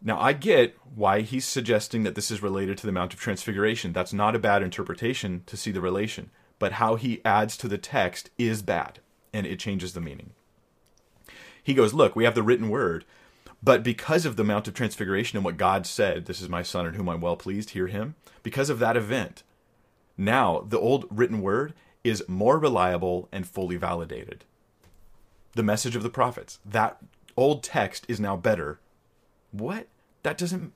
Now, I get why he's suggesting that this is related to the Mount of Transfiguration. That's not a bad interpretation to see the relation, but how he adds to the text is bad, and it changes the meaning. He goes, look, we have the written word, but because of the Mount of Transfiguration and what God said, this is my son in whom I'm well pleased, hear him. Because of that event, now the old written word is more reliable and fully validated. The message of the prophets, that old text is now better. What? That doesn't...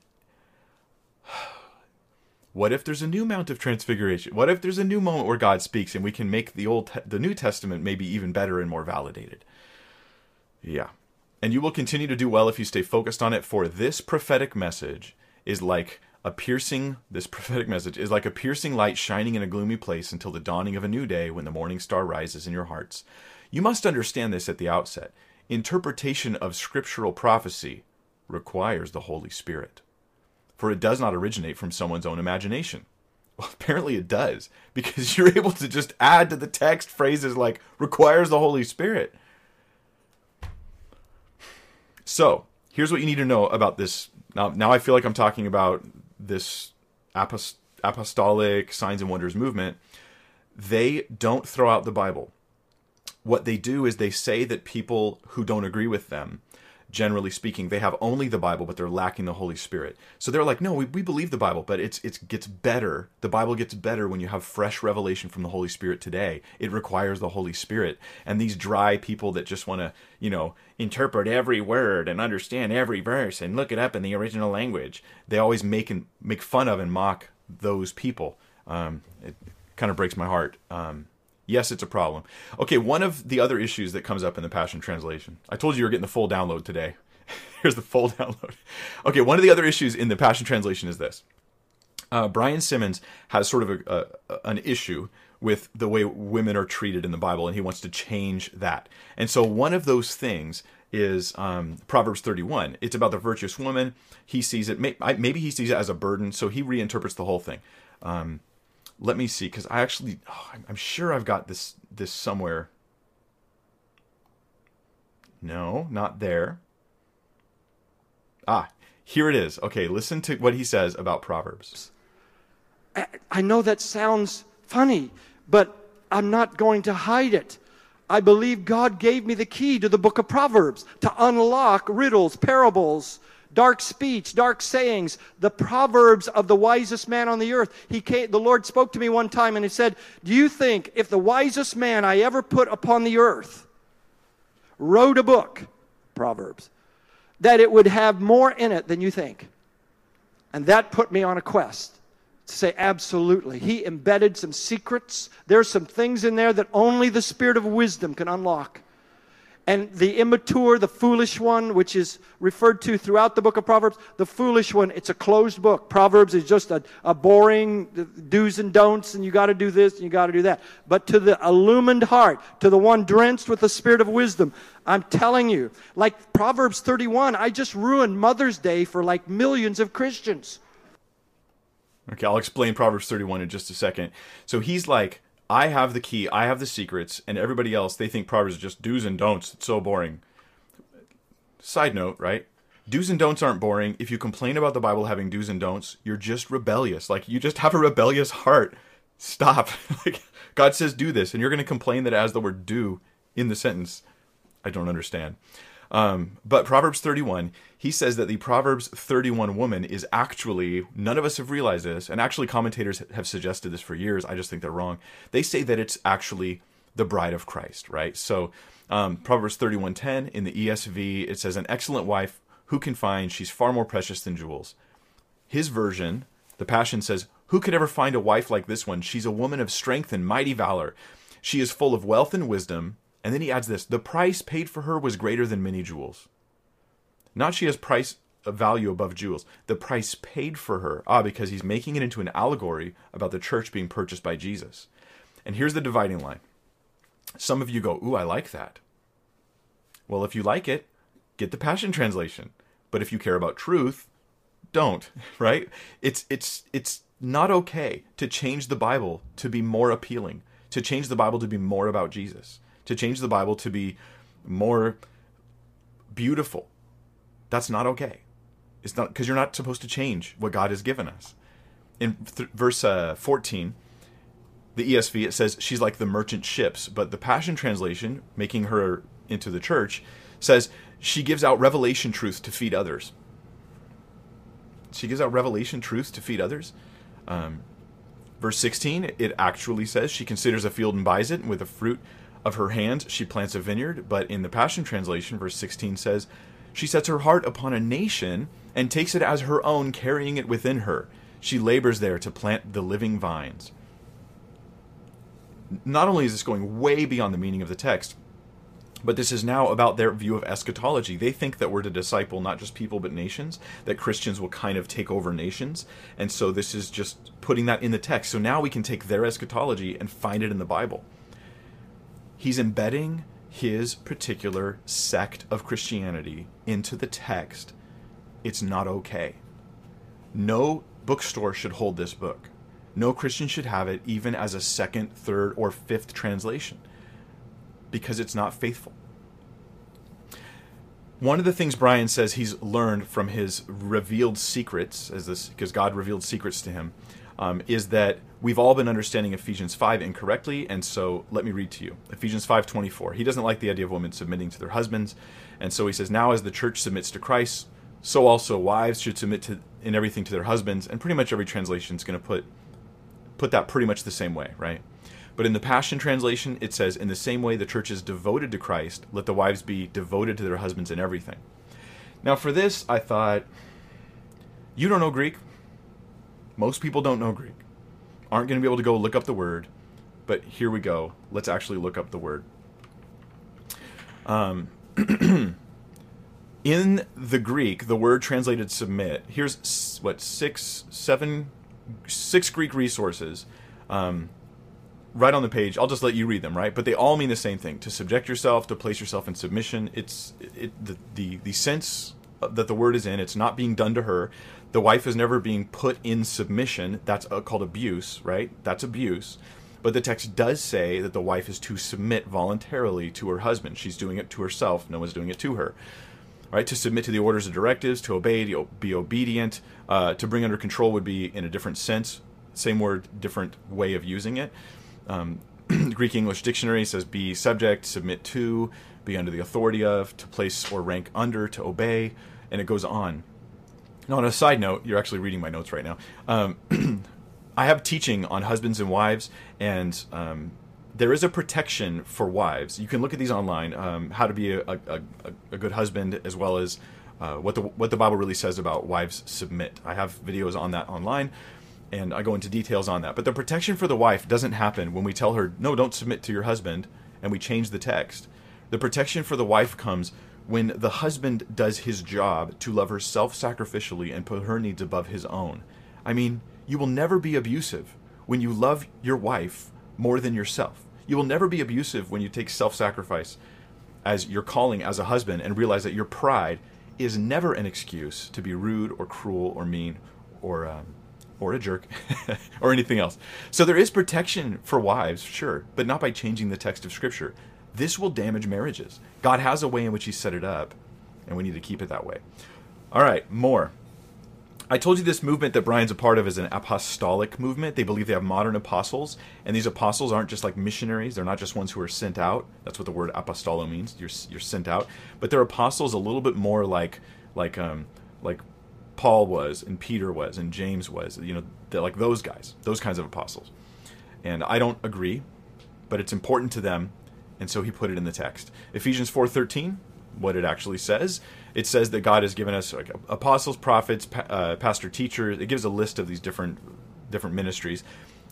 What if there's a new Mount of Transfiguration? What if there's a new moment where God speaks and we can make the New Testament maybe even better and more validated? Yeah. And you will continue to do well if you stay focused on it, for this prophetic message is like a piercing, light shining in a gloomy place until the dawning of a new day when the morning star rises in your hearts. You must understand this at the outset. Interpretation of scriptural prophecy requires the Holy Spirit, for it does not originate from someone's own imagination. Well, apparently it does, because you're able to just add to the text phrases like requires the Holy Spirit. So, here's what you need to know about this. Now I feel like I'm talking about this apostolic signs and wonders movement. They don't throw out the Bible. What they do is they say that people who don't agree with them, generally speaking, they have only the Bible, but they're lacking the Holy Spirit. So they're like, no, we believe the Bible, but it gets better. The Bible gets better when you have fresh revelation from the Holy Spirit today. It requires the Holy Spirit. And these dry people that just want to, interpret every word and understand every verse and look it up in the original language, they always make fun of and mock those people. kind of breaks my heart. Yes, it's a problem. Okay, one of the other issues that comes up in the Passion Translation. I told you you were getting the full download today. Here's the full download. Okay, one of the other issues in the Passion Translation is this. Brian Simmons has sort of an issue with the way women are treated in the Bible, and he wants to change that. And so one of those things is Proverbs 31. It's about the virtuous woman. He sees it, maybe he sees it as a burden, so he reinterprets the whole thing. Let me see, because I actually, I'm sure I've got this somewhere. No, not there. Ah, here it is. Okay, listen to what he says about Proverbs. I know that sounds funny, but I'm not going to hide it. I believe God gave me the key to the book of Proverbs to unlock riddles, parables, dark speech, dark sayings, the proverbs of the wisest man on the earth. The Lord spoke to me one time and he said, do you think if the wisest man I ever put upon the earth wrote a book, Proverbs, that it would have more in it than you think? And that put me on a quest to say, absolutely. He embedded some secrets. There's some things in there that only the spirit of wisdom can unlock. And the immature, the foolish one, which is referred to throughout the book of Proverbs, the foolish one, it's a closed book. Proverbs is just a boring do's and don'ts, and you got to do this, and you got to do that. But to the illumined heart, to the one drenched with the spirit of wisdom, I'm telling you, like Proverbs 31, I just ruined Mother's Day for like millions of Christians. Okay, I'll explain Proverbs 31 in just a second. So he's like, I have the key, I have the secrets, and everybody else, they think Proverbs are just do's and don'ts. It's so boring. Side note, right? Do's and don'ts aren't boring. If you complain about the Bible having do's and don'ts, you're just rebellious. Like, you just have a rebellious heart. Stop. Like, God says do this, and you're going to complain that it has the word do in the sentence. I don't understand. But Proverbs 31, he says that the Proverbs 31 woman is actually, none of us have realized this, and actually commentators have suggested this for years, I just think they're wrong. They say that it's actually the bride of Christ, right? So Proverbs 31:10 in the ESV, it says, an excellent wife who can find, she's far more precious than jewels. His version, the Passion, says, who could ever find a wife like this one? She's a woman of strength and mighty valor. She is full of wealth and wisdom. And then he adds this, the price paid for her was greater than many jewels. Not she has price of value above jewels. The price paid for her, because he's making it into an allegory about the church being purchased by Jesus. And here's the dividing line. Some of you go, ooh, I like that. Well, if you like it, get the Passion Translation. But if you care about truth, don't, right? It's not okay to change the Bible to be more appealing, to change the Bible to be more about Jesus, to change the Bible to be more beautiful. That's not okay. It's not, because you're not supposed to change what God has given us. In verse 14, the ESV, it says, she's like the merchant ships, but the Passion Translation, making her into the church, says she gives out revelation truth to feed others. She gives out revelation truth to feed others. Verse 16, it actually says she considers a field and buys it, and with the fruit of her hands she plants a vineyard. But in the Passion Translation, verse 16 says, she sets her heart upon a nation and takes it as her own, carrying it within her. She labors there to plant the living vines. Not only is this going way beyond the meaning of the text, but this is now about their view of eschatology. They think that we're to disciple not just people but nations, that Christians will kind of take over nations. And so this is just putting that in the text. So now we can take their eschatology and find it in the Bible. He's embedding his particular sect of Christianity into the text. It's not okay. No bookstore should hold this book. No Christian should have it, even as a second, third, or fifth translation, because it's not faithful. One of the things Brian says he's learned from his revealed secrets, because God revealed secrets to him, is that we've all been understanding Ephesians 5 incorrectly, and so let me read to you. Ephesians 5:24. He doesn't like the idea of women submitting to their husbands, and so he says, now as the church submits to Christ, so also wives should submit in everything to their husbands, and pretty much every translation is going to put that pretty much the same way, right? But in the Passion Translation, it says, in the same way the church is devoted to Christ, let the wives be devoted to their husbands in everything. Now for this, I thought, you don't know Greek. Most people don't know Greek. aren't going to be able to go look up the word, but here we go. Let's actually look up the word. In the Greek, the word translated submit, here's what, six Greek resources right on the page. I'll just let you read them, right? But they all mean the same thing: to subject yourself, to place yourself in submission. The sense that the word is in, it's not being done to her. The wife is never being put in submission. That's called abuse, right? That's abuse. But the text does say that the wife is to submit voluntarily to her husband. She's doing it to herself. No one's doing it to her. Right? To submit to the orders and directives, to obey, to be obedient, to bring under control would be in a different sense. Same word, different way of using it. Greek English Dictionary says be subject, submit to, be under the authority of, to place or rank under, to obey, and it goes on. Now, on a side note, you're actually reading my notes right now. I have teaching on husbands and wives, and there is a protection for wives. You can look at these online, how to be a good husband, as well as what the Bible really says about wives submit. I have videos on that online, and I go into details on that. But the protection for the wife doesn't happen when we tell her, no, don't submit to your husband, and we change the text. The protection for the wife comes when the husband does his job to love her self-sacrificially and put her needs above his own. I mean, you will never be abusive when you love your wife more than yourself. You will never be abusive when you take self-sacrifice as your calling as a husband and realize that your pride is never an excuse to be rude or cruel or mean or a jerk or anything else. So there is protection for wives, sure, but not by changing the text of Scripture. This will damage marriages. God has a way in which He set it up, and we need to keep it that way. All right, more. I told you this movement that Brian's a part of is an apostolic movement. They believe they have modern apostles, and these apostles aren't just like missionaries. They're not just ones who are sent out. That's what the word apostolo means. You're sent out, but they're apostles a little bit more like Paul was, and Peter was, and James was. You know, they're like those guys, those kinds of apostles. And I don't agree, but it's important to them, and so he put it in the text. Ephesians 4:13. What it actually says. It says that God has given us like apostles, prophets, pastor, teachers. It gives a list of these different ministries.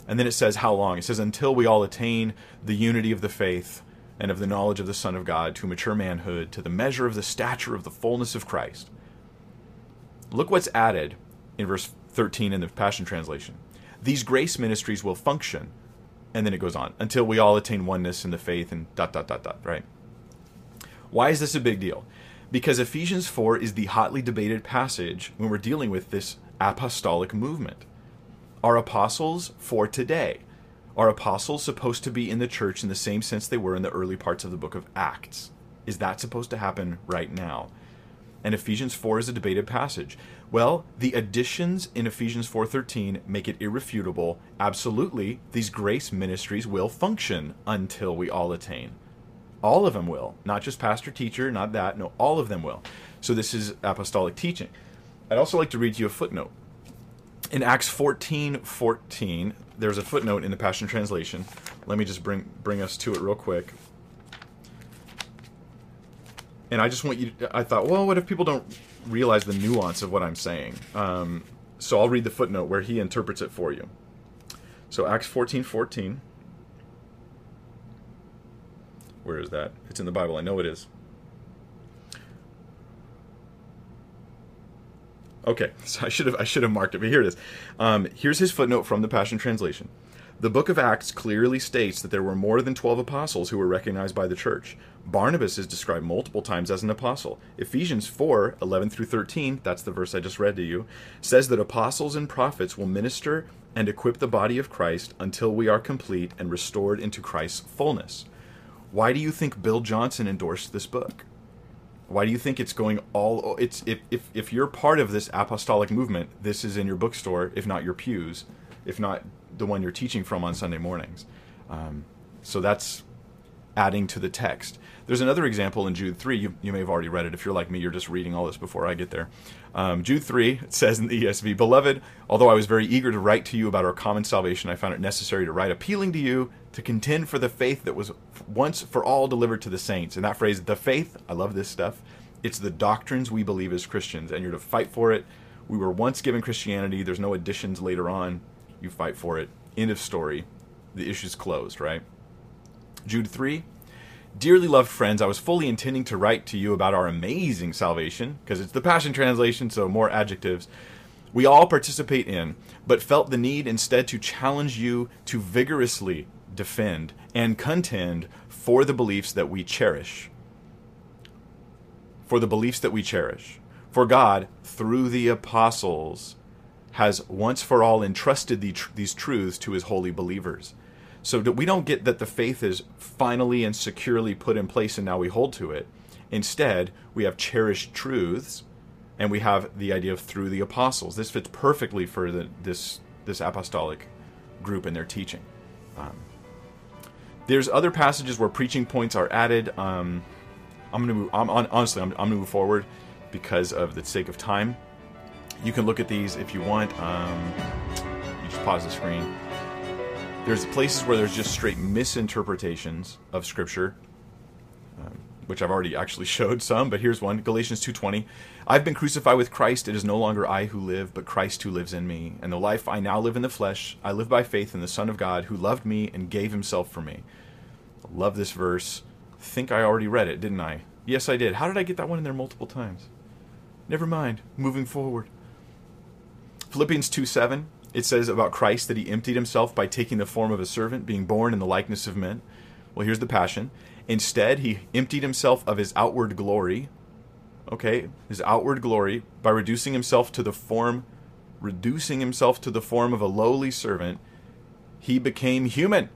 And then it says how long. It says until we all attain the unity of the faith and of the knowledge of the Son of God to mature manhood, to the measure of the stature of the fullness of Christ. Look what's added in verse 13 in the Passion Translation. These grace ministries will function. And then it goes on. Until we all attain oneness in the faith and ... right? Why is this a big deal? Because Ephesians 4 is the hotly debated passage when we're dealing with this apostolic movement. Are apostles for today? Are apostles supposed to be in the church in the same sense they were in the early parts of the book of Acts? Is that supposed to happen right now? And Ephesians 4 is a debated passage. Well, the additions in Ephesians 4:13 make it irrefutable. Absolutely, these grace ministries will function until we all attain. All of them will. Not just pastor, teacher, not that. No, all of them will. So this is apostolic teaching. I'd also like to read you a footnote. In Acts 14:14, there's a footnote in the Passion Translation. Let me just bring us to it real quick. And I just want you to, I thought, well, what if people don't realize the nuance of what I'm saying? So I'll read the footnote where he interprets it for you. So Acts 14:14. Where is that? It's in the Bible. I know it is. Okay, so I should have marked it, but here it is. Here's his footnote from the Passion Translation. The book of Acts clearly states that there were more than 12 apostles who were recognized by the church. Barnabas is described multiple times as an apostle. Ephesians 4:11-13, that's the verse I just read to you, says that apostles and prophets will minister and equip the body of Christ until we are complete and restored into Christ's fullness. Why do you think Bill Johnson endorsed this book? Why do you think it's going all... If you're part of this apostolic movement, this is in your bookstore, if not your pews, if not the one you're teaching from on Sunday mornings. So that's adding to the text. There's another example in Jude 3. You may have already read it. If you're like me, you're just reading all this before I get there. Jude 3, it says in the ESV, Beloved, although I was very eager to write to you about our common salvation, I found it necessary to write appealing to you to contend for the faith that was once for all delivered to the saints. And that phrase, the faith, I love this stuff. It's the doctrines we believe as Christians, and you're to fight for it. We were once given Christianity. There's no additions later on. You fight for it. End of story. The issue's closed, right? Jude 3. Dearly loved friends, I was fully intending to write to you about our amazing salvation, because it's the Passion Translation, so more adjectives. We all participate in, but felt the need instead to challenge you to vigorously defend and contend for the beliefs that we cherish. For the beliefs that we cherish. For God, through the apostles, has once for all entrusted these truths to his holy believers. So we don't get that the faith is finally and securely put in place and now we hold to it. Instead, we have cherished truths and we have the idea of through the apostles. This fits perfectly for this apostolic group and their teaching. There's other passages where preaching points are added. I'm gonna move forward because of the sake of time. You can look at these if you want. You just pause the screen. There's places where there's just straight misinterpretations of Scripture, which I've already actually showed some, but here's one. Galatians 2:20. I've been crucified with Christ. It is no longer I who live, but Christ who lives in me. And the life I now live in the flesh, I live by faith in the Son of God who loved me and gave himself for me. Love this verse. Think I already read it, didn't I? Yes, I did. How did I get that one in there multiple times? Never mind. Moving forward. Philippians 2:7. It says about Christ that he emptied himself by taking the form of a servant, being born in the likeness of men. Well, here's the passion. Instead, he emptied himself of his outward glory, by reducing himself to the form of a lowly servant. He became human.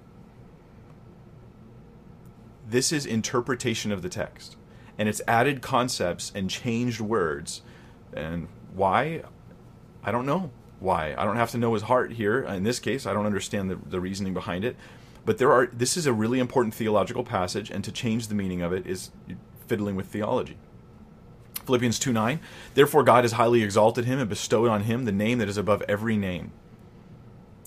This is interpretation of the text, and it's added concepts and changed words. And why? I don't know. Why? I don't have to know his heart here. In this case, I don't understand the reasoning behind it. But this is a really important theological passage, and to change the meaning of it is fiddling with theology. Philippians 2:9, therefore God has highly exalted him and bestowed on him the name that is above every name.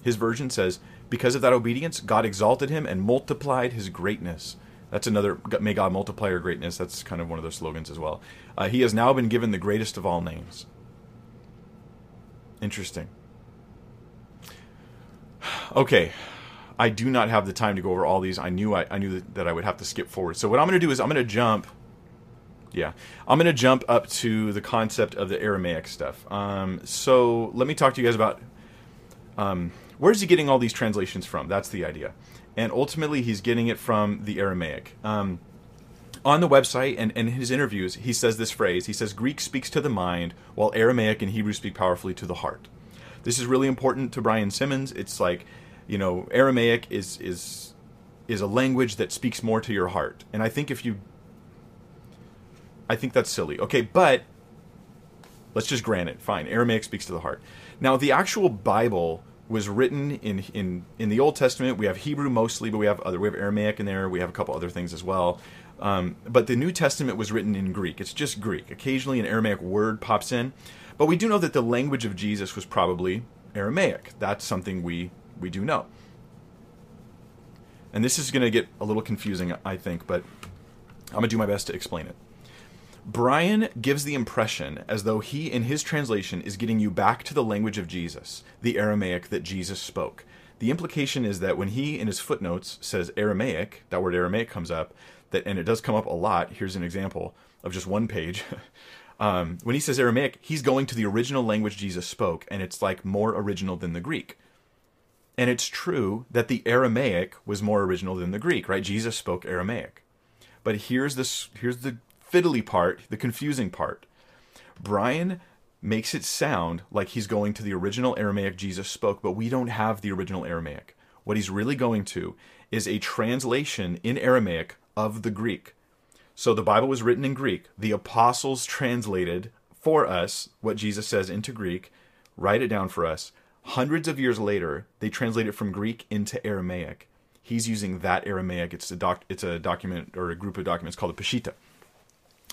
His version says, because of that obedience, God exalted him and multiplied his greatness. That's another, may God multiply your greatness. That's kind of one of their slogans as well. He has now been given the greatest of all names. Interesting. Okay, I do not have the time to go over all these. I knew that I would have to skip forward. So what I'm going to do is I'm going to jump up to the concept of the Aramaic stuff. So let me talk to you guys about where's he getting all these translations from? That's the idea. And ultimately, he's getting it from the Aramaic. On the website and in his interviews, he says this phrase. He says, Greek speaks to the mind, while Aramaic and Hebrew speak powerfully to the heart. This is really important to Brian Simmons. It's like, you know, Aramaic is a language that speaks more to your heart. And I think that's silly. Okay, but let's just grant it. Fine. Aramaic speaks to the heart. Now, the actual Bible was written in the Old Testament. We have Hebrew mostly, but we have Aramaic in there. We have a couple other things as well. But the New Testament was written in Greek. It's just Greek. Occasionally an Aramaic word pops in. But we do know that the language of Jesus was probably Aramaic. That's something we do know. And this is going to get a little confusing, I think, but I'm going to do my best to explain it. Brian gives the impression as though he, in his translation, is getting you back to the language of Jesus, the Aramaic that Jesus spoke. The implication is that when he, in his footnotes, says Aramaic, that word Aramaic comes up, and it does come up a lot. Here's an example of just one page. When he says Aramaic, he's going to the original language Jesus spoke, and it's like more original than the Greek. And it's true that the Aramaic was more original than the Greek, right? Jesus spoke Aramaic. But here's the fiddly part, the confusing part. Brian makes it sound like he's going to the original Aramaic Jesus spoke, but we don't have the original Aramaic. What he's really going to is a translation in Aramaic of the Greek. So the Bible was written in Greek. The apostles translated for us what Jesus says into Greek, write it down for us. Hundreds of years later, they translate it from Greek into Aramaic. He's using that Aramaic. It's a document or a group of documents called the Peshitta.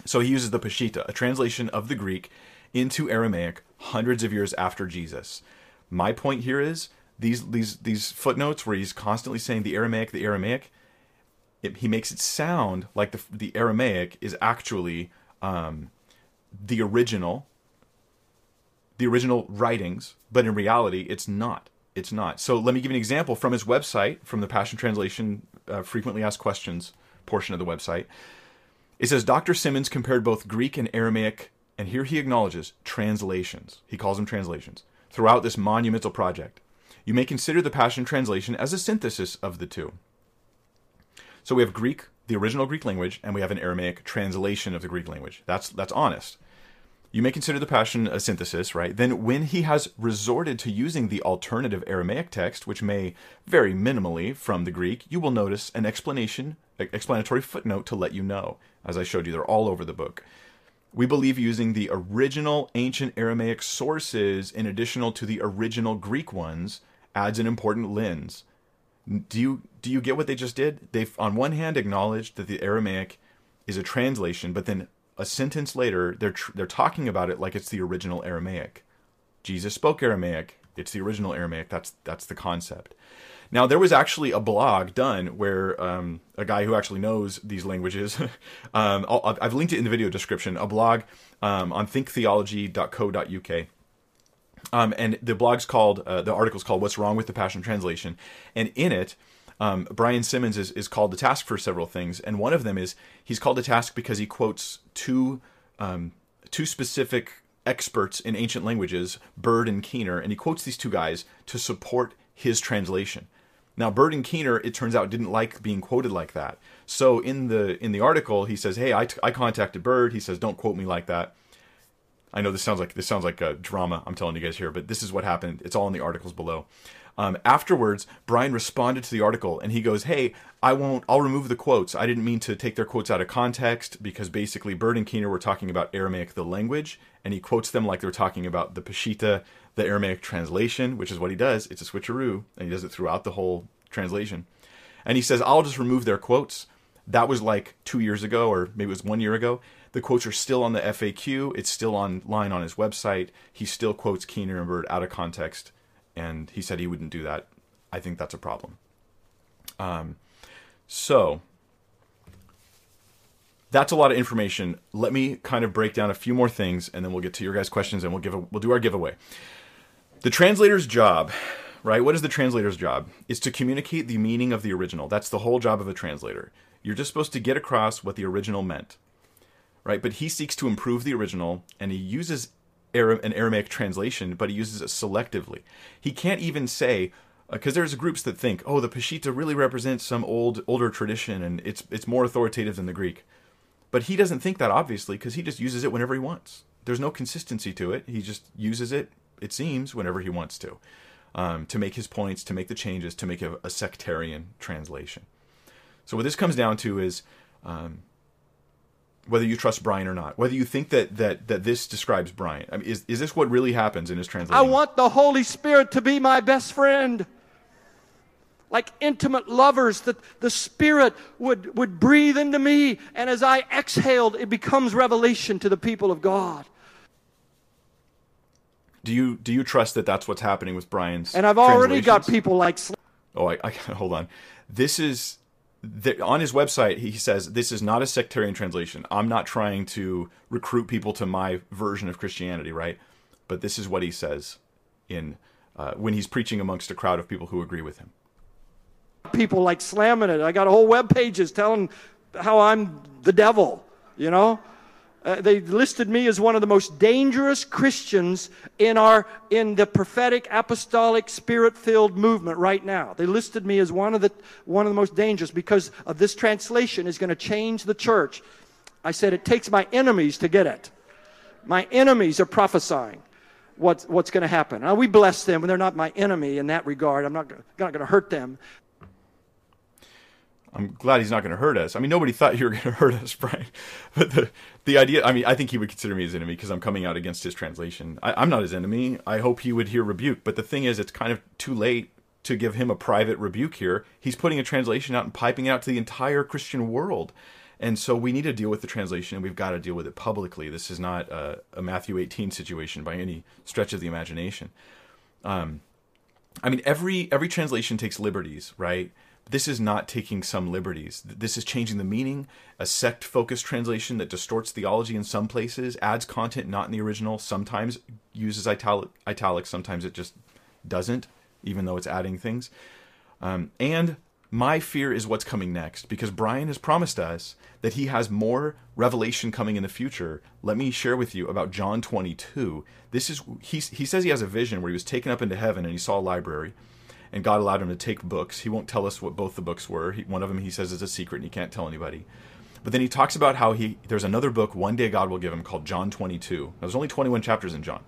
So he uses the Peshitta, a translation of the Greek into Aramaic hundreds of years after Jesus. My point here is these footnotes where he's constantly saying the Aramaic, he makes it sound like the Aramaic is actually the original writings, but in reality, it's not. It's not. So let me give you an example from his website, from the Passion Translation frequently asked questions portion of the website. It says, Dr. Simmons compared both Greek and Aramaic, and here he acknowledges translations. He calls them translations. Throughout this monumental project, you may consider the Passion Translation as a synthesis of the two. So we have Greek, the original Greek language, and we have an Aramaic translation of the Greek language. That's honest. You may consider the Passion a synthesis, right? Then when he has resorted to using the alternative Aramaic text, which may vary minimally from the Greek, you will notice an explanatory footnote to let you know. As I showed you, they're all over the book. We believe using the original ancient Aramaic sources in addition to the original Greek ones adds an important lens. Do you get what they just did? They've, on one hand, acknowledged that the Aramaic is a translation, but then a sentence later, they're talking about it like it's the original Aramaic. Jesus spoke Aramaic. It's the original Aramaic. That's the concept. Now, there was actually a blog done where a guy who actually knows these languages, I've linked it in the video description, a blog on ThinkTheology.co.uk. And the blog's called, the article's called What's Wrong with the Passion Translation. And in it, Brian Simmons is called to task for several things. And one of them is he's called to task because he quotes two specific experts in ancient languages, Bird and Keener. And he quotes these two guys to support his translation. Now, Bird and Keener, it turns out, didn't like being quoted like that. So in the article, he says, hey, I contacted Bird. He says, don't quote me like that. I know this sounds like a drama I'm telling you guys here, but this is what happened. It's all in the articles below. Afterwards, Brian responded to the article and he goes, hey, I'll remove the quotes. I didn't mean to take their quotes out of context because basically Bird and Keener were talking about Aramaic, the language, and he quotes them like they're talking about the Peshitta, the Aramaic translation, which is what he does. It's a switcheroo and he does it throughout the whole translation. And he says, I'll just remove their quotes. That was like 2 years ago, or maybe it was 1 year ago. The quotes are still on the FAQ. It's still online on his website. He still quotes Keener and Bird out of context. And he said he wouldn't do that. I think that's a problem. So that's a lot of information. Let me kind of break down a few more things, and then we'll get to your guys' questions, and we'll do our giveaway. The translator's job, right? What is the translator's job? It's to communicate the meaning of the original. That's the whole job of a translator. You're just supposed to get across what the original meant. Right, but he seeks to improve the original, and he uses an Aramaic translation, but he uses it selectively. He can't even say, because there's groups that think, oh, the Peshitta really represents some older tradition, and it's more authoritative than the Greek. But he doesn't think that, obviously, because he just uses it whenever he wants. There's no consistency to it. He just uses it, it seems, whenever he wants to make his points, to make the changes, to make a sectarian translation. So what this comes down to is... whether you trust Brian or not, whether you think that this describes Brian. I mean, is this what really happens in his translation? I want the Holy Spirit to be my best friend. Like intimate lovers, that the Spirit would breathe into me, and as I exhaled, it becomes revelation to the people of God. Do you trust that that's what's happening with Brian's translations? And I've already got people like... Oh, I hold on. This is... on his website, he says, this is not a sectarian translation. I'm not trying to recruit people to my version of Christianity, right? But this is what he says in when he's preaching amongst a crowd of people who agree with him. People like slamming it. I got whole web pages telling how I'm the devil, you know? They listed me as one of the most dangerous Christians in the prophetic, apostolic, spirit-filled movement right now. They listed me as one of the most dangerous because of this translation is going to change the church. I said it takes my enemies to get it. My enemies are prophesying what's going to happen. Now, we bless them, and they're not my enemy in that regard. I'm not going to hurt them. I'm glad he's not going to hurt us. I mean, nobody thought you were going to hurt us, Brian. But the idea, I mean, I think he would consider me his enemy because I'm coming out against his translation. I'm not his enemy. I hope he would hear rebuke. But the thing is, it's kind of too late to give him a private rebuke here. He's putting a translation out and piping it out to the entire Christian world. And so we need to deal with the translation, and we've got to deal with it publicly. This is not a Matthew 18 situation by any stretch of the imagination. I mean, every translation takes liberties, right? This is not taking some liberties. This is changing the meaning. A sect-focused translation that distorts theology in some places, adds content not in the original, sometimes uses italics, sometimes it just doesn't. even though it's adding things. And my fear is what's coming next, because Brian has promised us that he has more revelation coming in the future. Let me share with you about John 22. This is, he says he has a vision where he was taken up into heaven and he saw a library, and God allowed him to take books. He won't tell us what both the books were. One of them he says is a secret and he can't tell anybody. But then he talks about how there's another book one day God will give him called John 22. Now, there's only 21 chapters in John,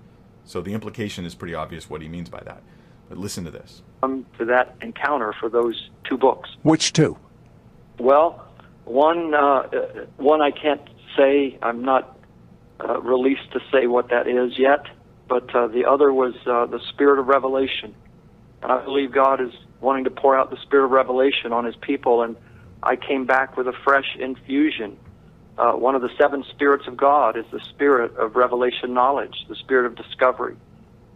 so the implication is pretty obvious what he means by that. But listen to this. To that encounter for those two books. Which two? Well, one I can't say. I'm not released to say what that is yet. But the other was the Spirit of Revelation. And I believe God is wanting to pour out the Spirit of Revelation on His people. And I came back with a fresh infusion. One of the seven spirits of God is the Spirit of Revelation knowledge, the Spirit of discovery.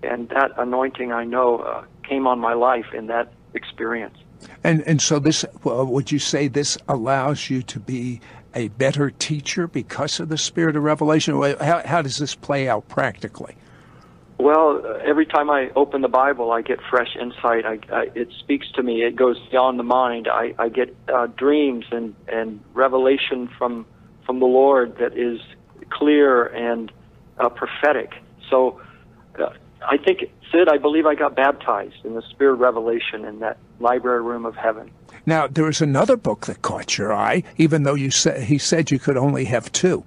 And that anointing, I know, came on my life in that experience. And so this, would you say this allows you to be a better teacher because of the Spirit of Revelation? How does this play out practically? Well, every time I open the Bible, I get fresh insight. It speaks to me. It goes beyond the mind. I get dreams and revelation from the Lord that is clear and prophetic. So I think, Sid, I believe I got baptized in the Spirit of Revelation in that library room of heaven. Now, there was another book that caught your eye, even though he said you could only have two.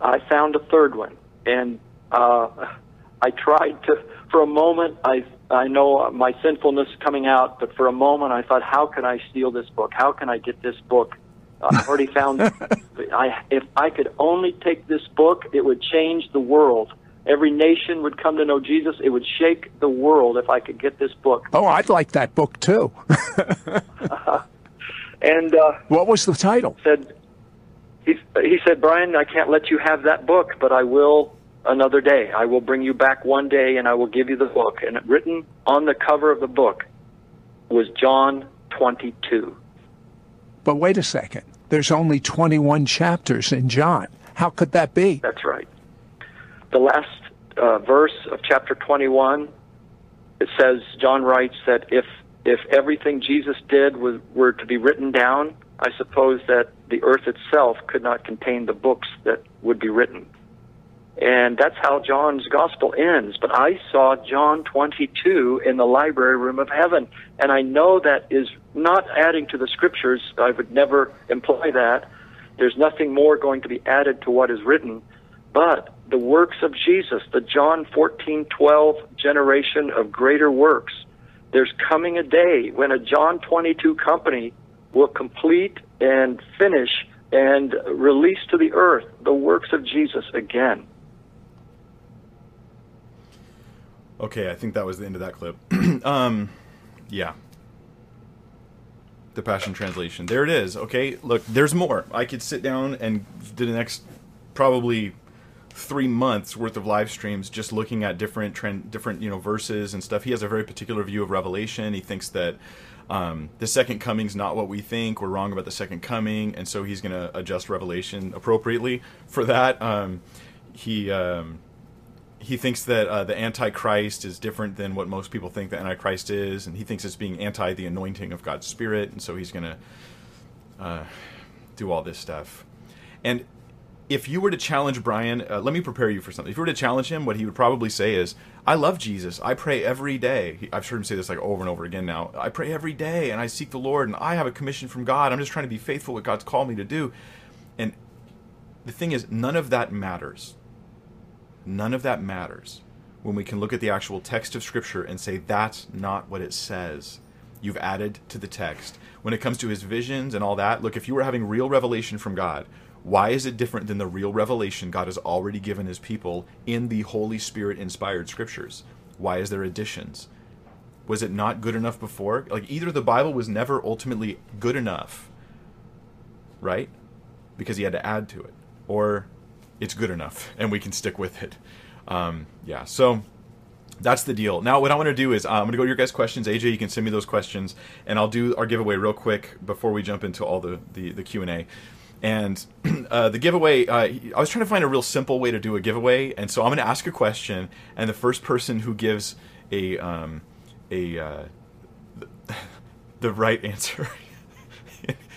I found a third one, and I tried to, for a moment, I know my sinfulness coming out, but for a moment I thought, how can I steal this book? How can I get this book? I've already found it. If I could only take this book, it would change the world. Every nation would come to know Jesus. It would shake the world if I could get this book. Oh, I'd like that book, too. And what was the title? He said, Brian, I can't let you have that book, but I will another day. I will bring you back one day, and I will give you the book. And written on the cover of the book was John 22. But wait a second. There's only 21 chapters in John. How could that be? That's right. The last verse of chapter 21, it says, John writes that if everything Jesus did were to be written down, I suppose that the earth itself could not contain the books that would be written. And that's how John's gospel ends. But I saw John 22 in the library room of heaven. And I know that is not adding to the scriptures. I would never imply that. There's nothing more going to be added to what is written. But the works of Jesus, the John 14:12 generation of greater works, there's coming a day when a John 22 company will complete and finish and release to the earth the works of Jesus again. Okay, I think that was the end of that clip. Yeah. The Passion Translation. There it is. Okay, look, there's more. I could sit down and do the next probably 3 months worth of live streams just looking at different verses and stuff. He has a very particular view of Revelation. He thinks that the second coming's not what we think. We're wrong about the second coming, and so he's going to adjust Revelation appropriately for that. He thinks that the Antichrist is different than what most people think the Antichrist is, and he thinks it's being anti the anointing of God's Spirit, and so he's going to do all this stuff. And if you were to challenge Brian, let me prepare you for something. If you were to challenge him, what he would probably say is, I love Jesus. I pray every day. I've heard him say this like over and over again now. I pray every day, and I seek the Lord, and I have a commission from God. I'm just trying to be faithful what God's called me to do. And the thing is, none of that matters. None of that matters when we can look at the actual text of Scripture and say, that's not what it says. You've added to the text. When it comes to his visions and all that, look, if you were having real revelation from God, why is it different than the real revelation God has already given His people in the Holy Spirit-inspired Scriptures? Why is there additions? Was it not good enough before? Like, either the Bible was never ultimately good enough, right? Because He had to add to it. Or it's good enough, and we can stick with it. Yeah, so that's the deal. Now, what I want to do is I'm going to go to your guys' questions. AJ, you can send me those questions, and I'll do our giveaway real quick before we jump into all the Q&A. And the giveaway, I was trying to find a real simple way to do a giveaway, and so I'm going to ask a question, and the first person who gives the right answer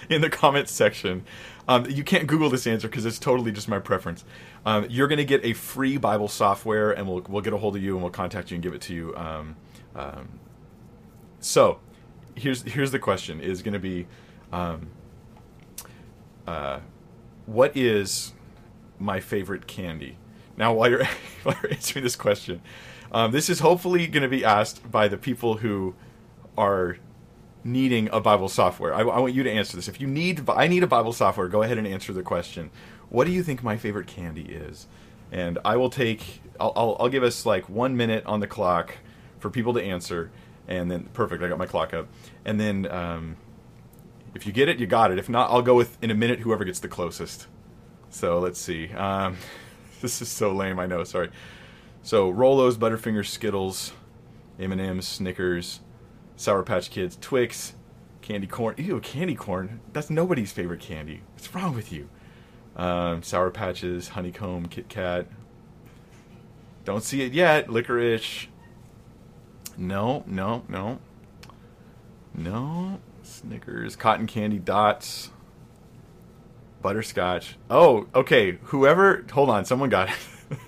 in the comments section. You can't Google this answer because it's totally just my preference. You're going to get a free Bible software, and we'll get a hold of you and we'll contact you and give it to you. So here's the question is going to be, what is my favorite candy? Now, while you're answering this question, this is hopefully going to be asked by the people who are needing a Bible software. I want you to answer this. If you need a Bible software, go ahead and answer the question. What do you think my favorite candy is? And I will take. I'll give us like 1 minute on the clock for people to answer, and then perfect. I got my clock up, and then if you get it, you got it. If not, I'll go with in a minute. Whoever gets the closest. So let's see. This is so lame. I know. Sorry. So Rolos, Butterfingers, Skittles, M&M's, Snickers, Sour Patch Kids, Twix, candy corn. Ew, candy corn. That's nobody's favorite candy. What's wrong with you? Sour Patches, Honeycomb, Kit Kat. Don't see it yet. Licorice. No. Snickers, Cotton Candy, Dots, Butterscotch. Oh, okay. Whoever. Hold on. Someone got it.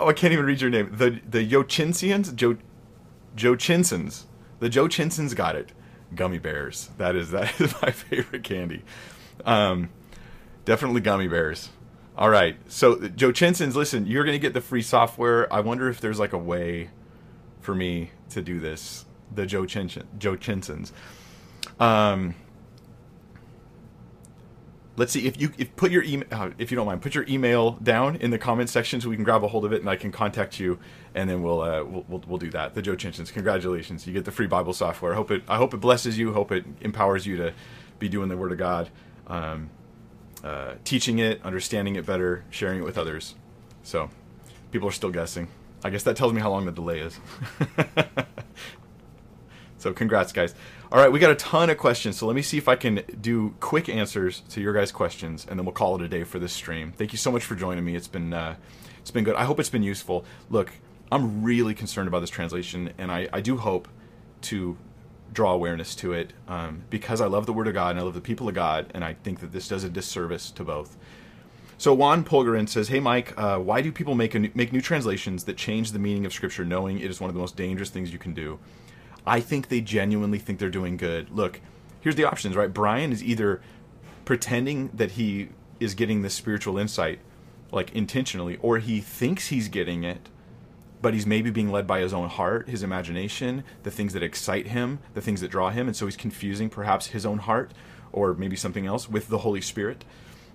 Oh, I can't even read your name. The Yochinsians. Jochinsons. The Jochinsons got it. Gummy bears. That is my favorite candy. Definitely gummy bears. All right. So Jochinsons, listen, you're going to get the free software. I wonder if there's like a way for me to do this. The Jochinsons. Let's see if put your email, if you don't mind, put your email down in the comment section so we can grab a hold of it and I can contact you, and then we'll do that. The Jochinsons, congratulations, you get the free Bible software. I hope it blesses you. Hope it empowers you to be doing the Word of God, teaching it, understanding it better, sharing it with others. So people are still guessing. I guess that tells me how long the delay is. So congrats, guys. All right, we got a ton of questions, so let me see if I can do quick answers to your guys' questions, and then we'll call it a day for this stream. Thank you so much for joining me. It's been good. I hope it's been useful. Look, I'm really concerned about this translation, and I do hope to draw awareness to it because I love the Word of God, and I love the people of God, and I think that this does a disservice to both. So Juan Polgarin says, "Hey Mike, why do people make new translations that change the meaning of Scripture, knowing it is one of the most dangerous things you can do?" I think they genuinely think they're doing good. Look, here's the options, right? Brian is either pretending that he is getting this spiritual insight, like intentionally, or he thinks he's getting it, but he's maybe being led by his own heart, his imagination, the things that excite him, the things that draw him, and so he's confusing perhaps his own heart or maybe something else with the Holy Spirit.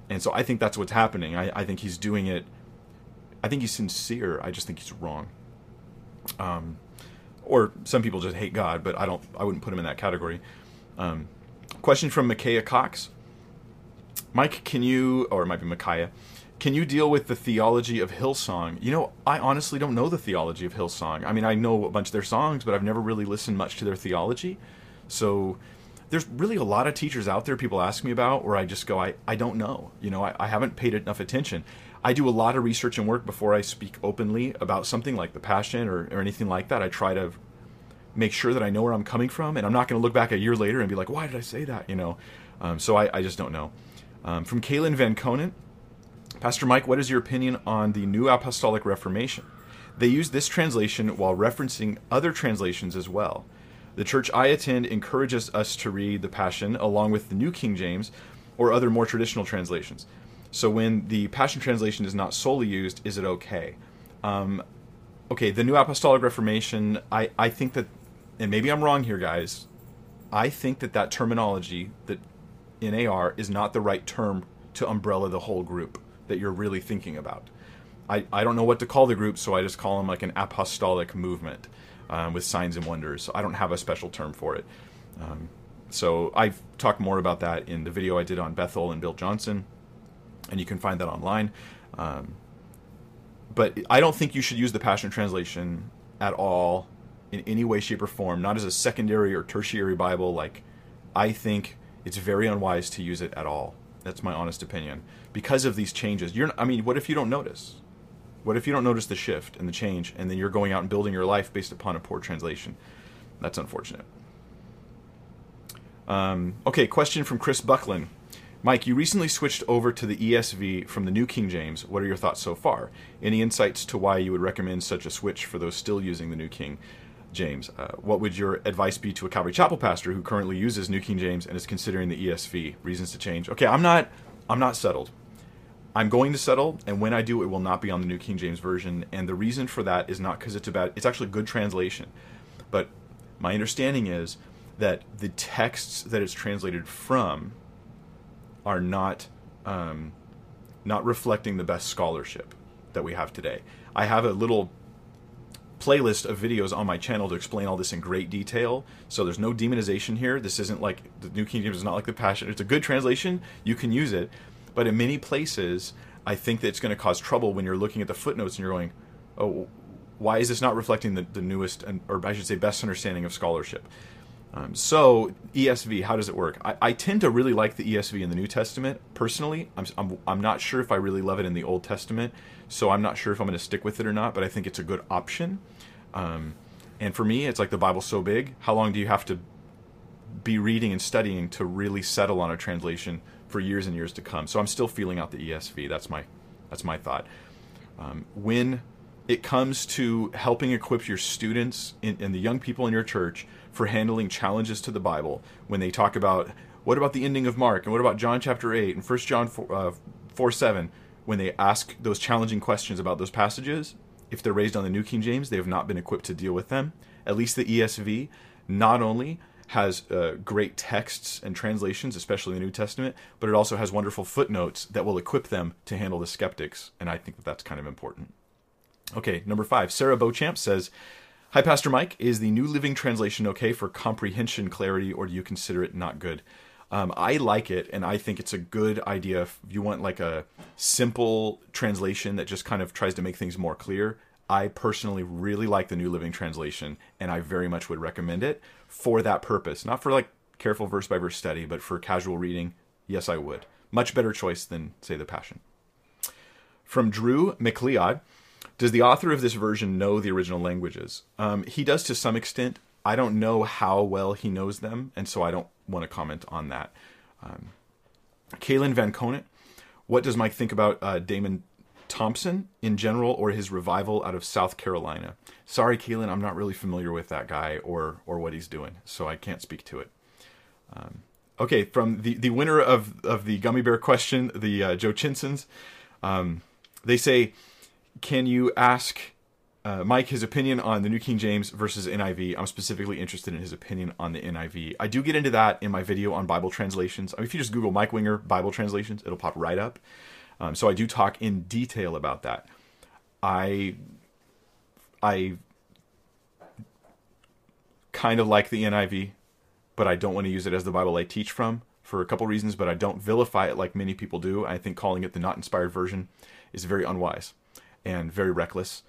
And so I think that's what's happening. I think he's doing it. I think he's sincere. I just think he's wrong. Or some people just hate God, but I wouldn't put him in that category. Question from Micaiah Cox. Mike, or it might be Micaiah, can you deal with the theology of Hillsong? You know, I honestly don't know the theology of Hillsong. I mean, I know a bunch of their songs, but I've never really listened much to their theology. So there's really a lot of teachers out there people ask me about where I just go, I don't know. You know, I haven't paid enough attention. I do a lot of research and work before I speak openly about something like the Passion or anything like that. I try to make sure that I know where I'm coming from, and I'm not going to look back a year later and be like, why did I say that? You know, so I just don't know. From Kaylin Van Conen, Pastor Mike, what is your opinion on the New Apostolic Reformation? They use this translation while referencing other translations as well. The church I attend encourages us to read the Passion along with the New King James or other more traditional translations. So when the Passion Translation is not solely used, is it okay? Okay, the New Apostolic Reformation, I think that, and maybe I'm wrong here, guys, I think that terminology, that NAR, is not the right term to umbrella the whole group that you're really thinking about. I don't know what to call the group, so I just call them like an apostolic movement with signs and wonders. I don't have a special term for it. So I've talked more about that in the video I did on Bethel and Bill Johnson, and you can find that online. But I don't think you should use the Passion Translation at all in any way, shape, or form, not as a secondary or tertiary Bible. Like, I think it's very unwise to use it at all. That's my honest opinion. Because of these changes, I mean, what if you don't notice? What if you don't notice the shift and the change, and then you're going out and building your life based upon a poor translation? That's unfortunate. Okay, question from Chris Buckland. Mike, you recently switched over to the ESV from the New King James. What are your thoughts so far? Any insights to why you would recommend such a switch for those still using the New King James? What would your advice be to a Calvary Chapel pastor who currently uses New King James and is considering the ESV? Reasons to change. Okay, I'm not settled. I'm going to settle, and when I do, it will not be on the New King James Version. And the reason for that is not because it's bad. It's actually a good translation. But my understanding is that the texts that it's translated from are not reflecting the best scholarship that we have today. I have a little playlist of videos on my channel to explain all this in great detail. So there's no demonization here. This isn't like the New King James is not like the Passion. It's a good translation. You can use it. But in many places, I think that it's going to cause trouble when you're looking at the footnotes and you're going, oh, why is this not reflecting the newest, and, or I should say best understanding of scholarship? So ESV, how does it work? I tend to really like the ESV in the New Testament. Personally, I'm not sure if I really love it in the Old Testament, so I'm not sure if I'm going to stick with it or not, but I think it's a good option. And for me, it's like the Bible's so big. How long do you have to be reading and studying to really settle on a translation for years and years to come? So I'm still feeling out the ESV. That's my thought. When it comes to helping equip your students and the young people in your church for handling challenges to the Bible, when they talk about what about the ending of Mark and what about John chapter 8 and 1 John 4:7, when they ask those challenging questions about those passages, if they're raised on the New King James, they have not been equipped to deal with them. At least the ESV not only has great texts and translations, especially in the New Testament, but it also has wonderful footnotes that will equip them to handle the skeptics, and I think that that's kind of important. Okay, number 5, Sarah Beauchamp says, Hi, Pastor Mike, is the New Living Translation okay for comprehension clarity, or do you consider it not good? I like it, and I think it's a good idea if you want like a simple translation that just kind of tries to make things more clear. I personally really like the New Living Translation, and I very much would recommend it for that purpose. Not for like careful verse by verse study, but for casual reading, yes, I would. Much better choice than, say, the Passion. From Drew McLeod, does the author of this version know the original languages? He does to some extent. I don't know how well he knows them, and so I don't want to comment on that. Kaylin Van Conant, what does Mike think about Damon Thompson in general, or his revival out of South Carolina? Sorry, Kaylin, I'm not really familiar with that guy or what he's doing, so I can't speak to it. Okay, from the winner of the gummy bear question, the Joe Chinsons, they say, can you ask Mike his opinion on the New King James versus NIV? I'm specifically interested in his opinion on the NIV. I do get into that in my video on Bible translations. I mean, if you just Google Mike Winger Bible translations, it'll pop right up. So I do talk in detail about that. I kind of like the NIV, but I don't want to use it as the Bible I teach from for a couple reasons, but I don't vilify it like many people do. I think calling it the not inspired version is very unwise and very reckless.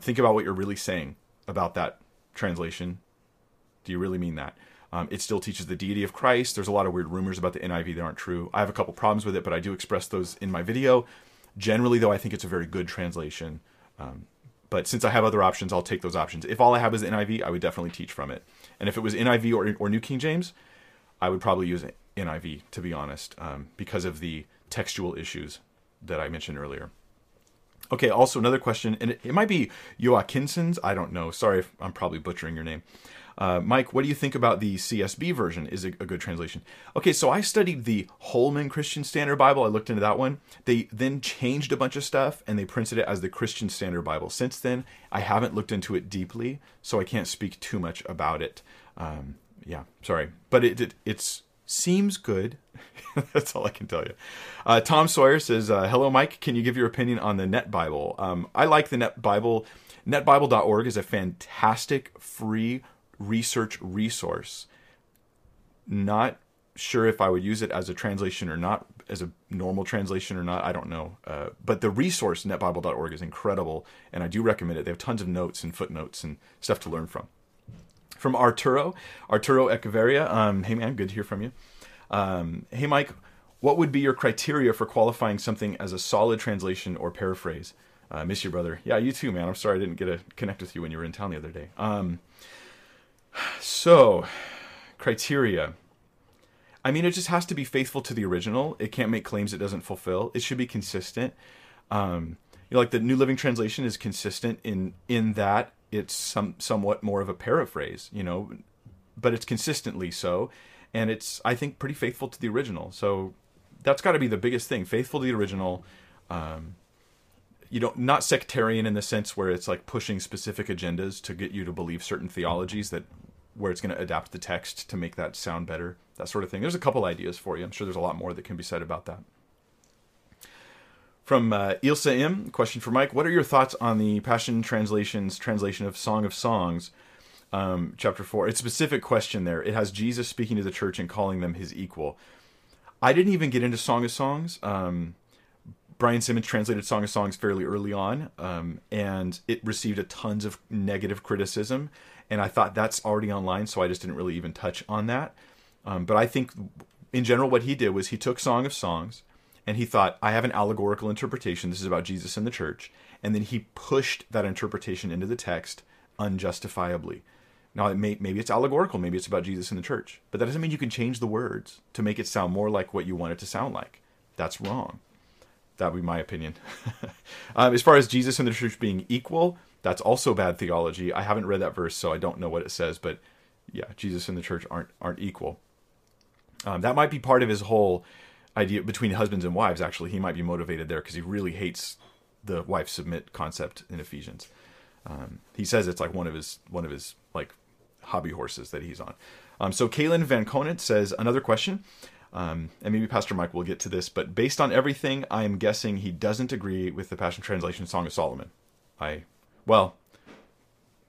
Think about what you're really saying about that translation. Do you really mean that? It still teaches the deity of Christ. There's a lot of weird rumors about the NIV that aren't true. I have a couple problems with it, but I do express those in my video. Generally, though, I think it's a very good translation. But since I have other options, I'll take those options. If all I have is the NIV, I would definitely teach from it. And if it was NIV or New King James, I would probably use NIV, to be honest, because of the textual issues that I mentioned earlier. Okay, also another question, and it might be Joachinson's, I don't know. Sorry if I'm probably butchering your name. Mike, what do you think about the CSB version? Is it a good translation? Okay, so I studied the Holman Christian Standard Bible. I looked into that one. They then changed a bunch of stuff, and they printed it as the Christian Standard Bible. Since then, I haven't looked into it deeply, so I can't speak too much about it. Yeah, sorry. But it seems good. That's all I can tell you. Tom Sawyer says, hello, Mike. Can you give your opinion on the NetBible? I like the NetBible. NetBible.org is a fantastic free research resource. Not sure if I would use it as a translation or not, as a normal translation or not. I don't know. But the resource, NetBible.org, is incredible, and I do recommend it. They have tons of notes and footnotes and stuff to learn from. From Arturo Echeverria, hey, man, good to hear from you. Hey, Mike, what would be your criteria for qualifying something as a solid translation or paraphrase? I miss you, brother. Yeah, you too, man. I'm sorry I didn't get to connect with you when you were in town the other day. So, criteria. I mean, it just has to be faithful to the original. It can't make claims it doesn't fulfill. It should be consistent. You know, like the New Living Translation is consistent in that it's somewhat more of a paraphrase, you know, but it's consistently so, and it's, I think, pretty faithful to the original. So that's got to be the biggest thing: faithful to the original. You don't, not sectarian in the sense where it's like pushing specific agendas to get you to believe certain theologies that where it's going to adapt the text to make that sound better, that sort of thing. There's a couple ideas for you. I'm sure there's a lot more that can be said about that. From Ilsa M, question for Mike: what are your thoughts on the Passion Translation's translation of Song of Songs, chapter 4? It's a specific question there. It has Jesus speaking to the church and calling them his equal. I didn't even get into Song of Songs. Brian Simmons translated Song of Songs fairly early on, and it received a tons of negative criticism. And I thought that's already online, so I just didn't really even touch on that. But I think, in general, what he did was he took Song of Songs, and he thought, I have an allegorical interpretation. This is about Jesus and the church. And then he pushed that interpretation into the text unjustifiably. Now, it maybe it's allegorical. Maybe it's about Jesus and the church. But that doesn't mean you can change the words to make it sound more like what you want it to sound like. That's wrong. That would be my opinion. As far as Jesus and the church being equal, that's also bad theology. I haven't read that verse, so I don't know what it says. But yeah, Jesus and the church aren't equal. That might be part of his whole idea between husbands and wives. Actually, he might be motivated there because he really hates the wife submit concept in Ephesians. He says it's like one of his like hobby horses that he's on. So Kaylin Van Conant says another question, and maybe Pastor Mike will get to this, but based on everything, I am guessing he doesn't agree with the Passion Translation Song of Solomon. Well,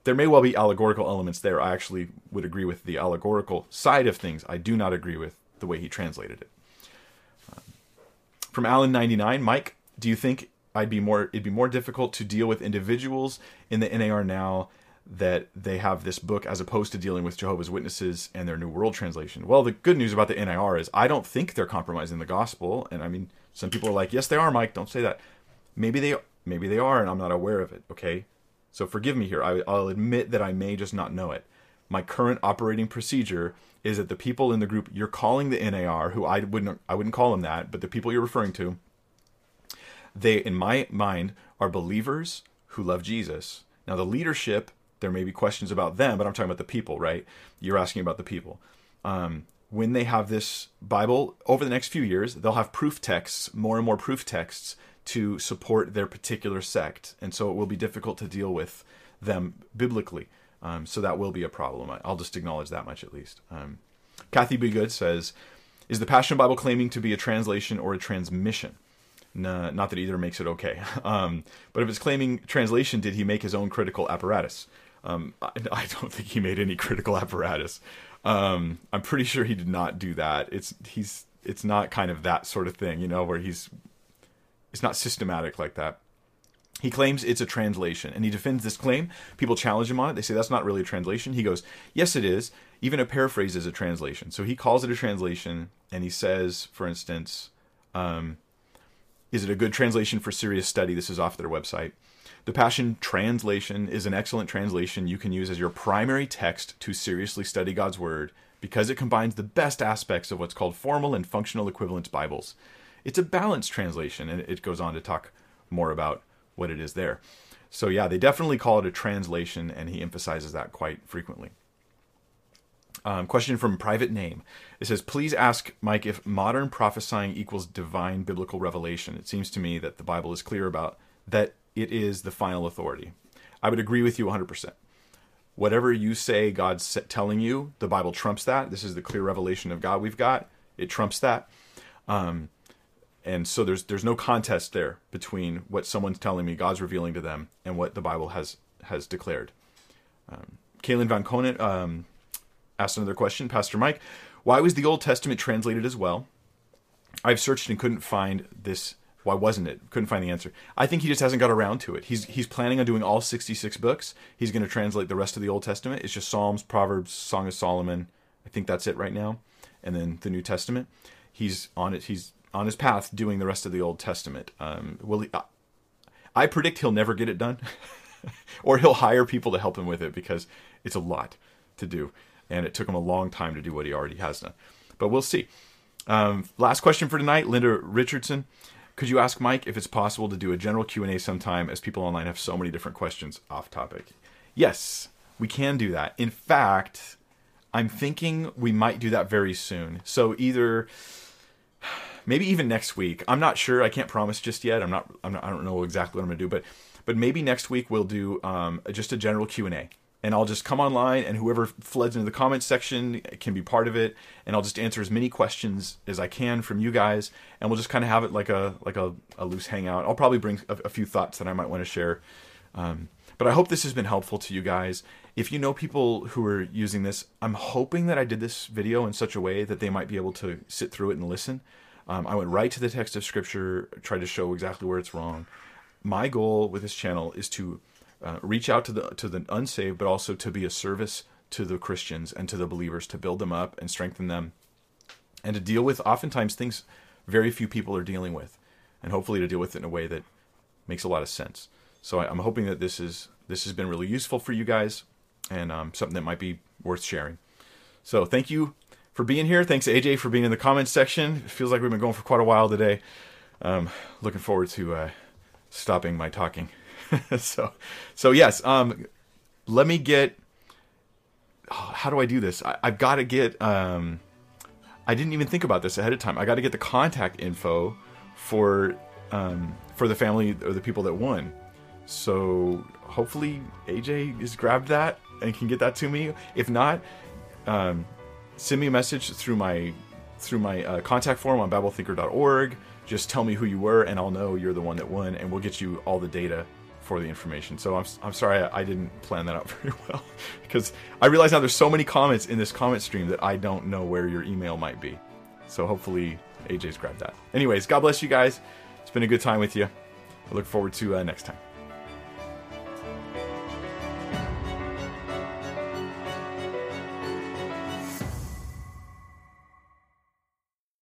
there may well be allegorical elements there. I actually would agree with the allegorical side of things. I do not agree with the way he translated it. From Alan99, Mike, do you think it'd be more difficult to deal with individuals in the NAR now that they have this book as opposed to dealing with Jehovah's Witnesses and their New World Translation? Well, the good news about the NAR is I don't think they're compromising the gospel. And I mean, some people are like, yes, they are, Mike, don't say that. Maybe they are, and I'm not aware of it, okay? So forgive me here. I'll admit that I may just not know it. My current operating procedure is that the people in the group you're calling the NAR, who I wouldn't call them that, but the people you're referring to, they, in my mind, are believers who love Jesus. Now, the leadership, there may be questions about them, but I'm talking about the people, right? You're asking about the people. When they have this Bible, over the next few years, they'll have proof texts, more and more proof texts, to support their particular sect. And so it will be difficult to deal with them biblically. So that will be a problem. I'll just acknowledge that much at least. Kathy B. Good says, is the Passion Bible claiming to be a translation or a transmission? No, not that either makes it okay. But if it's claiming translation, did he make his own critical apparatus? I don't think he made any critical apparatus. I'm pretty sure he did not do that. It's not kind of that sort of thing, you know, where it's not systematic like that. He claims it's a translation, and he defends this claim. People challenge him on it. They say, that's not really a translation. He goes, yes, it is. Even a paraphrase is a translation. So he calls it a translation, and he says, for instance, is it a good translation for serious study? This is off their website. The Passion Translation is an excellent translation you can use as your primary text to seriously study God's Word because it combines the best aspects of what's called formal and functional equivalence Bibles. It's a balanced translation, and it goes on to talk more about what it is there. So yeah, they definitely call it a translation, and he emphasizes that quite frequently. Question from Private Name. It says, please ask Mike if modern prophesying equals divine biblical revelation. It seems to me that the Bible is clear about that it is the final authority. I would agree with you 100%. Whatever you say God's telling you, the Bible trumps that. This is the clear revelation of God we've got. It trumps that. And so there's no contest there between what someone's telling me, God's revealing to them, and what the Bible has declared. Kaylin Van Conant asked another question. Pastor Mike, why was the Old Testament translated as well? I've searched and couldn't find this. Why wasn't it? Couldn't find the answer. I think he just hasn't got around to it. He's planning on doing all 66 books. He's going to translate the rest of the Old Testament. It's just Psalms, Proverbs, Song of Solomon. I think that's it right now. And then the New Testament. He's on it. He's on his path doing the rest of the Old Testament. Will he, I predict he'll never get it done, or he'll hire people to help him with it, because it's a lot to do, and it took him a long time to do what he already has done. But we'll see. Last question for tonight, Linda Richardson. Could you ask Mike if it's possible to do a general Q&A sometime, as people online have so many different questions off topic? Yes, we can do that. In fact, I'm thinking we might do that very soon. So either, maybe even next week. I'm not sure. I can't promise just yet. I don't know exactly what I'm going to do, but maybe next week we'll do just a general Q&A. And I'll just come online, and whoever floods into the comments section can be part of it. And I'll just answer as many questions as I can from you guys. And we'll just kind of have it like a loose hangout. I'll probably bring a few thoughts that I might want to share. But I hope this has been helpful to you guys. If you know people who are using this, I'm hoping that I did this video in such a way that they might be able to sit through it and listen. I went right to the text of Scripture, tried to show exactly where it's wrong. My goal with this channel is to reach out to the unsaved, but also to be a service to the Christians and to the believers, to build them up and strengthen them, and to deal with oftentimes things very few people are dealing with, and hopefully to deal with it in a way that makes a lot of sense. So I'm hoping that this has been really useful for you guys, and something that might be worth sharing. So thank you for being here. Thanks AJ for being in the comments section. It feels like we've been going for quite a while today. Looking forward to stopping my talking. So yes, let me get, how do I do this? I've got to get, I didn't even think about this ahead of time. I got to get the contact info for the family or the people that won. So hopefully AJ has grabbed that and can get that to me. If not, send me a message through my contact form on BibleThinker.org. Just tell me who you were, and I'll know you're the one that won, and we'll get you all the data for the information. So I'm sorry I didn't plan that out very well, because I realize now there's so many comments in this comment stream that I don't know where your email might be. So hopefully AJ's grabbed that. Anyways, God bless you guys. It's been a good time with you. I look forward to next time.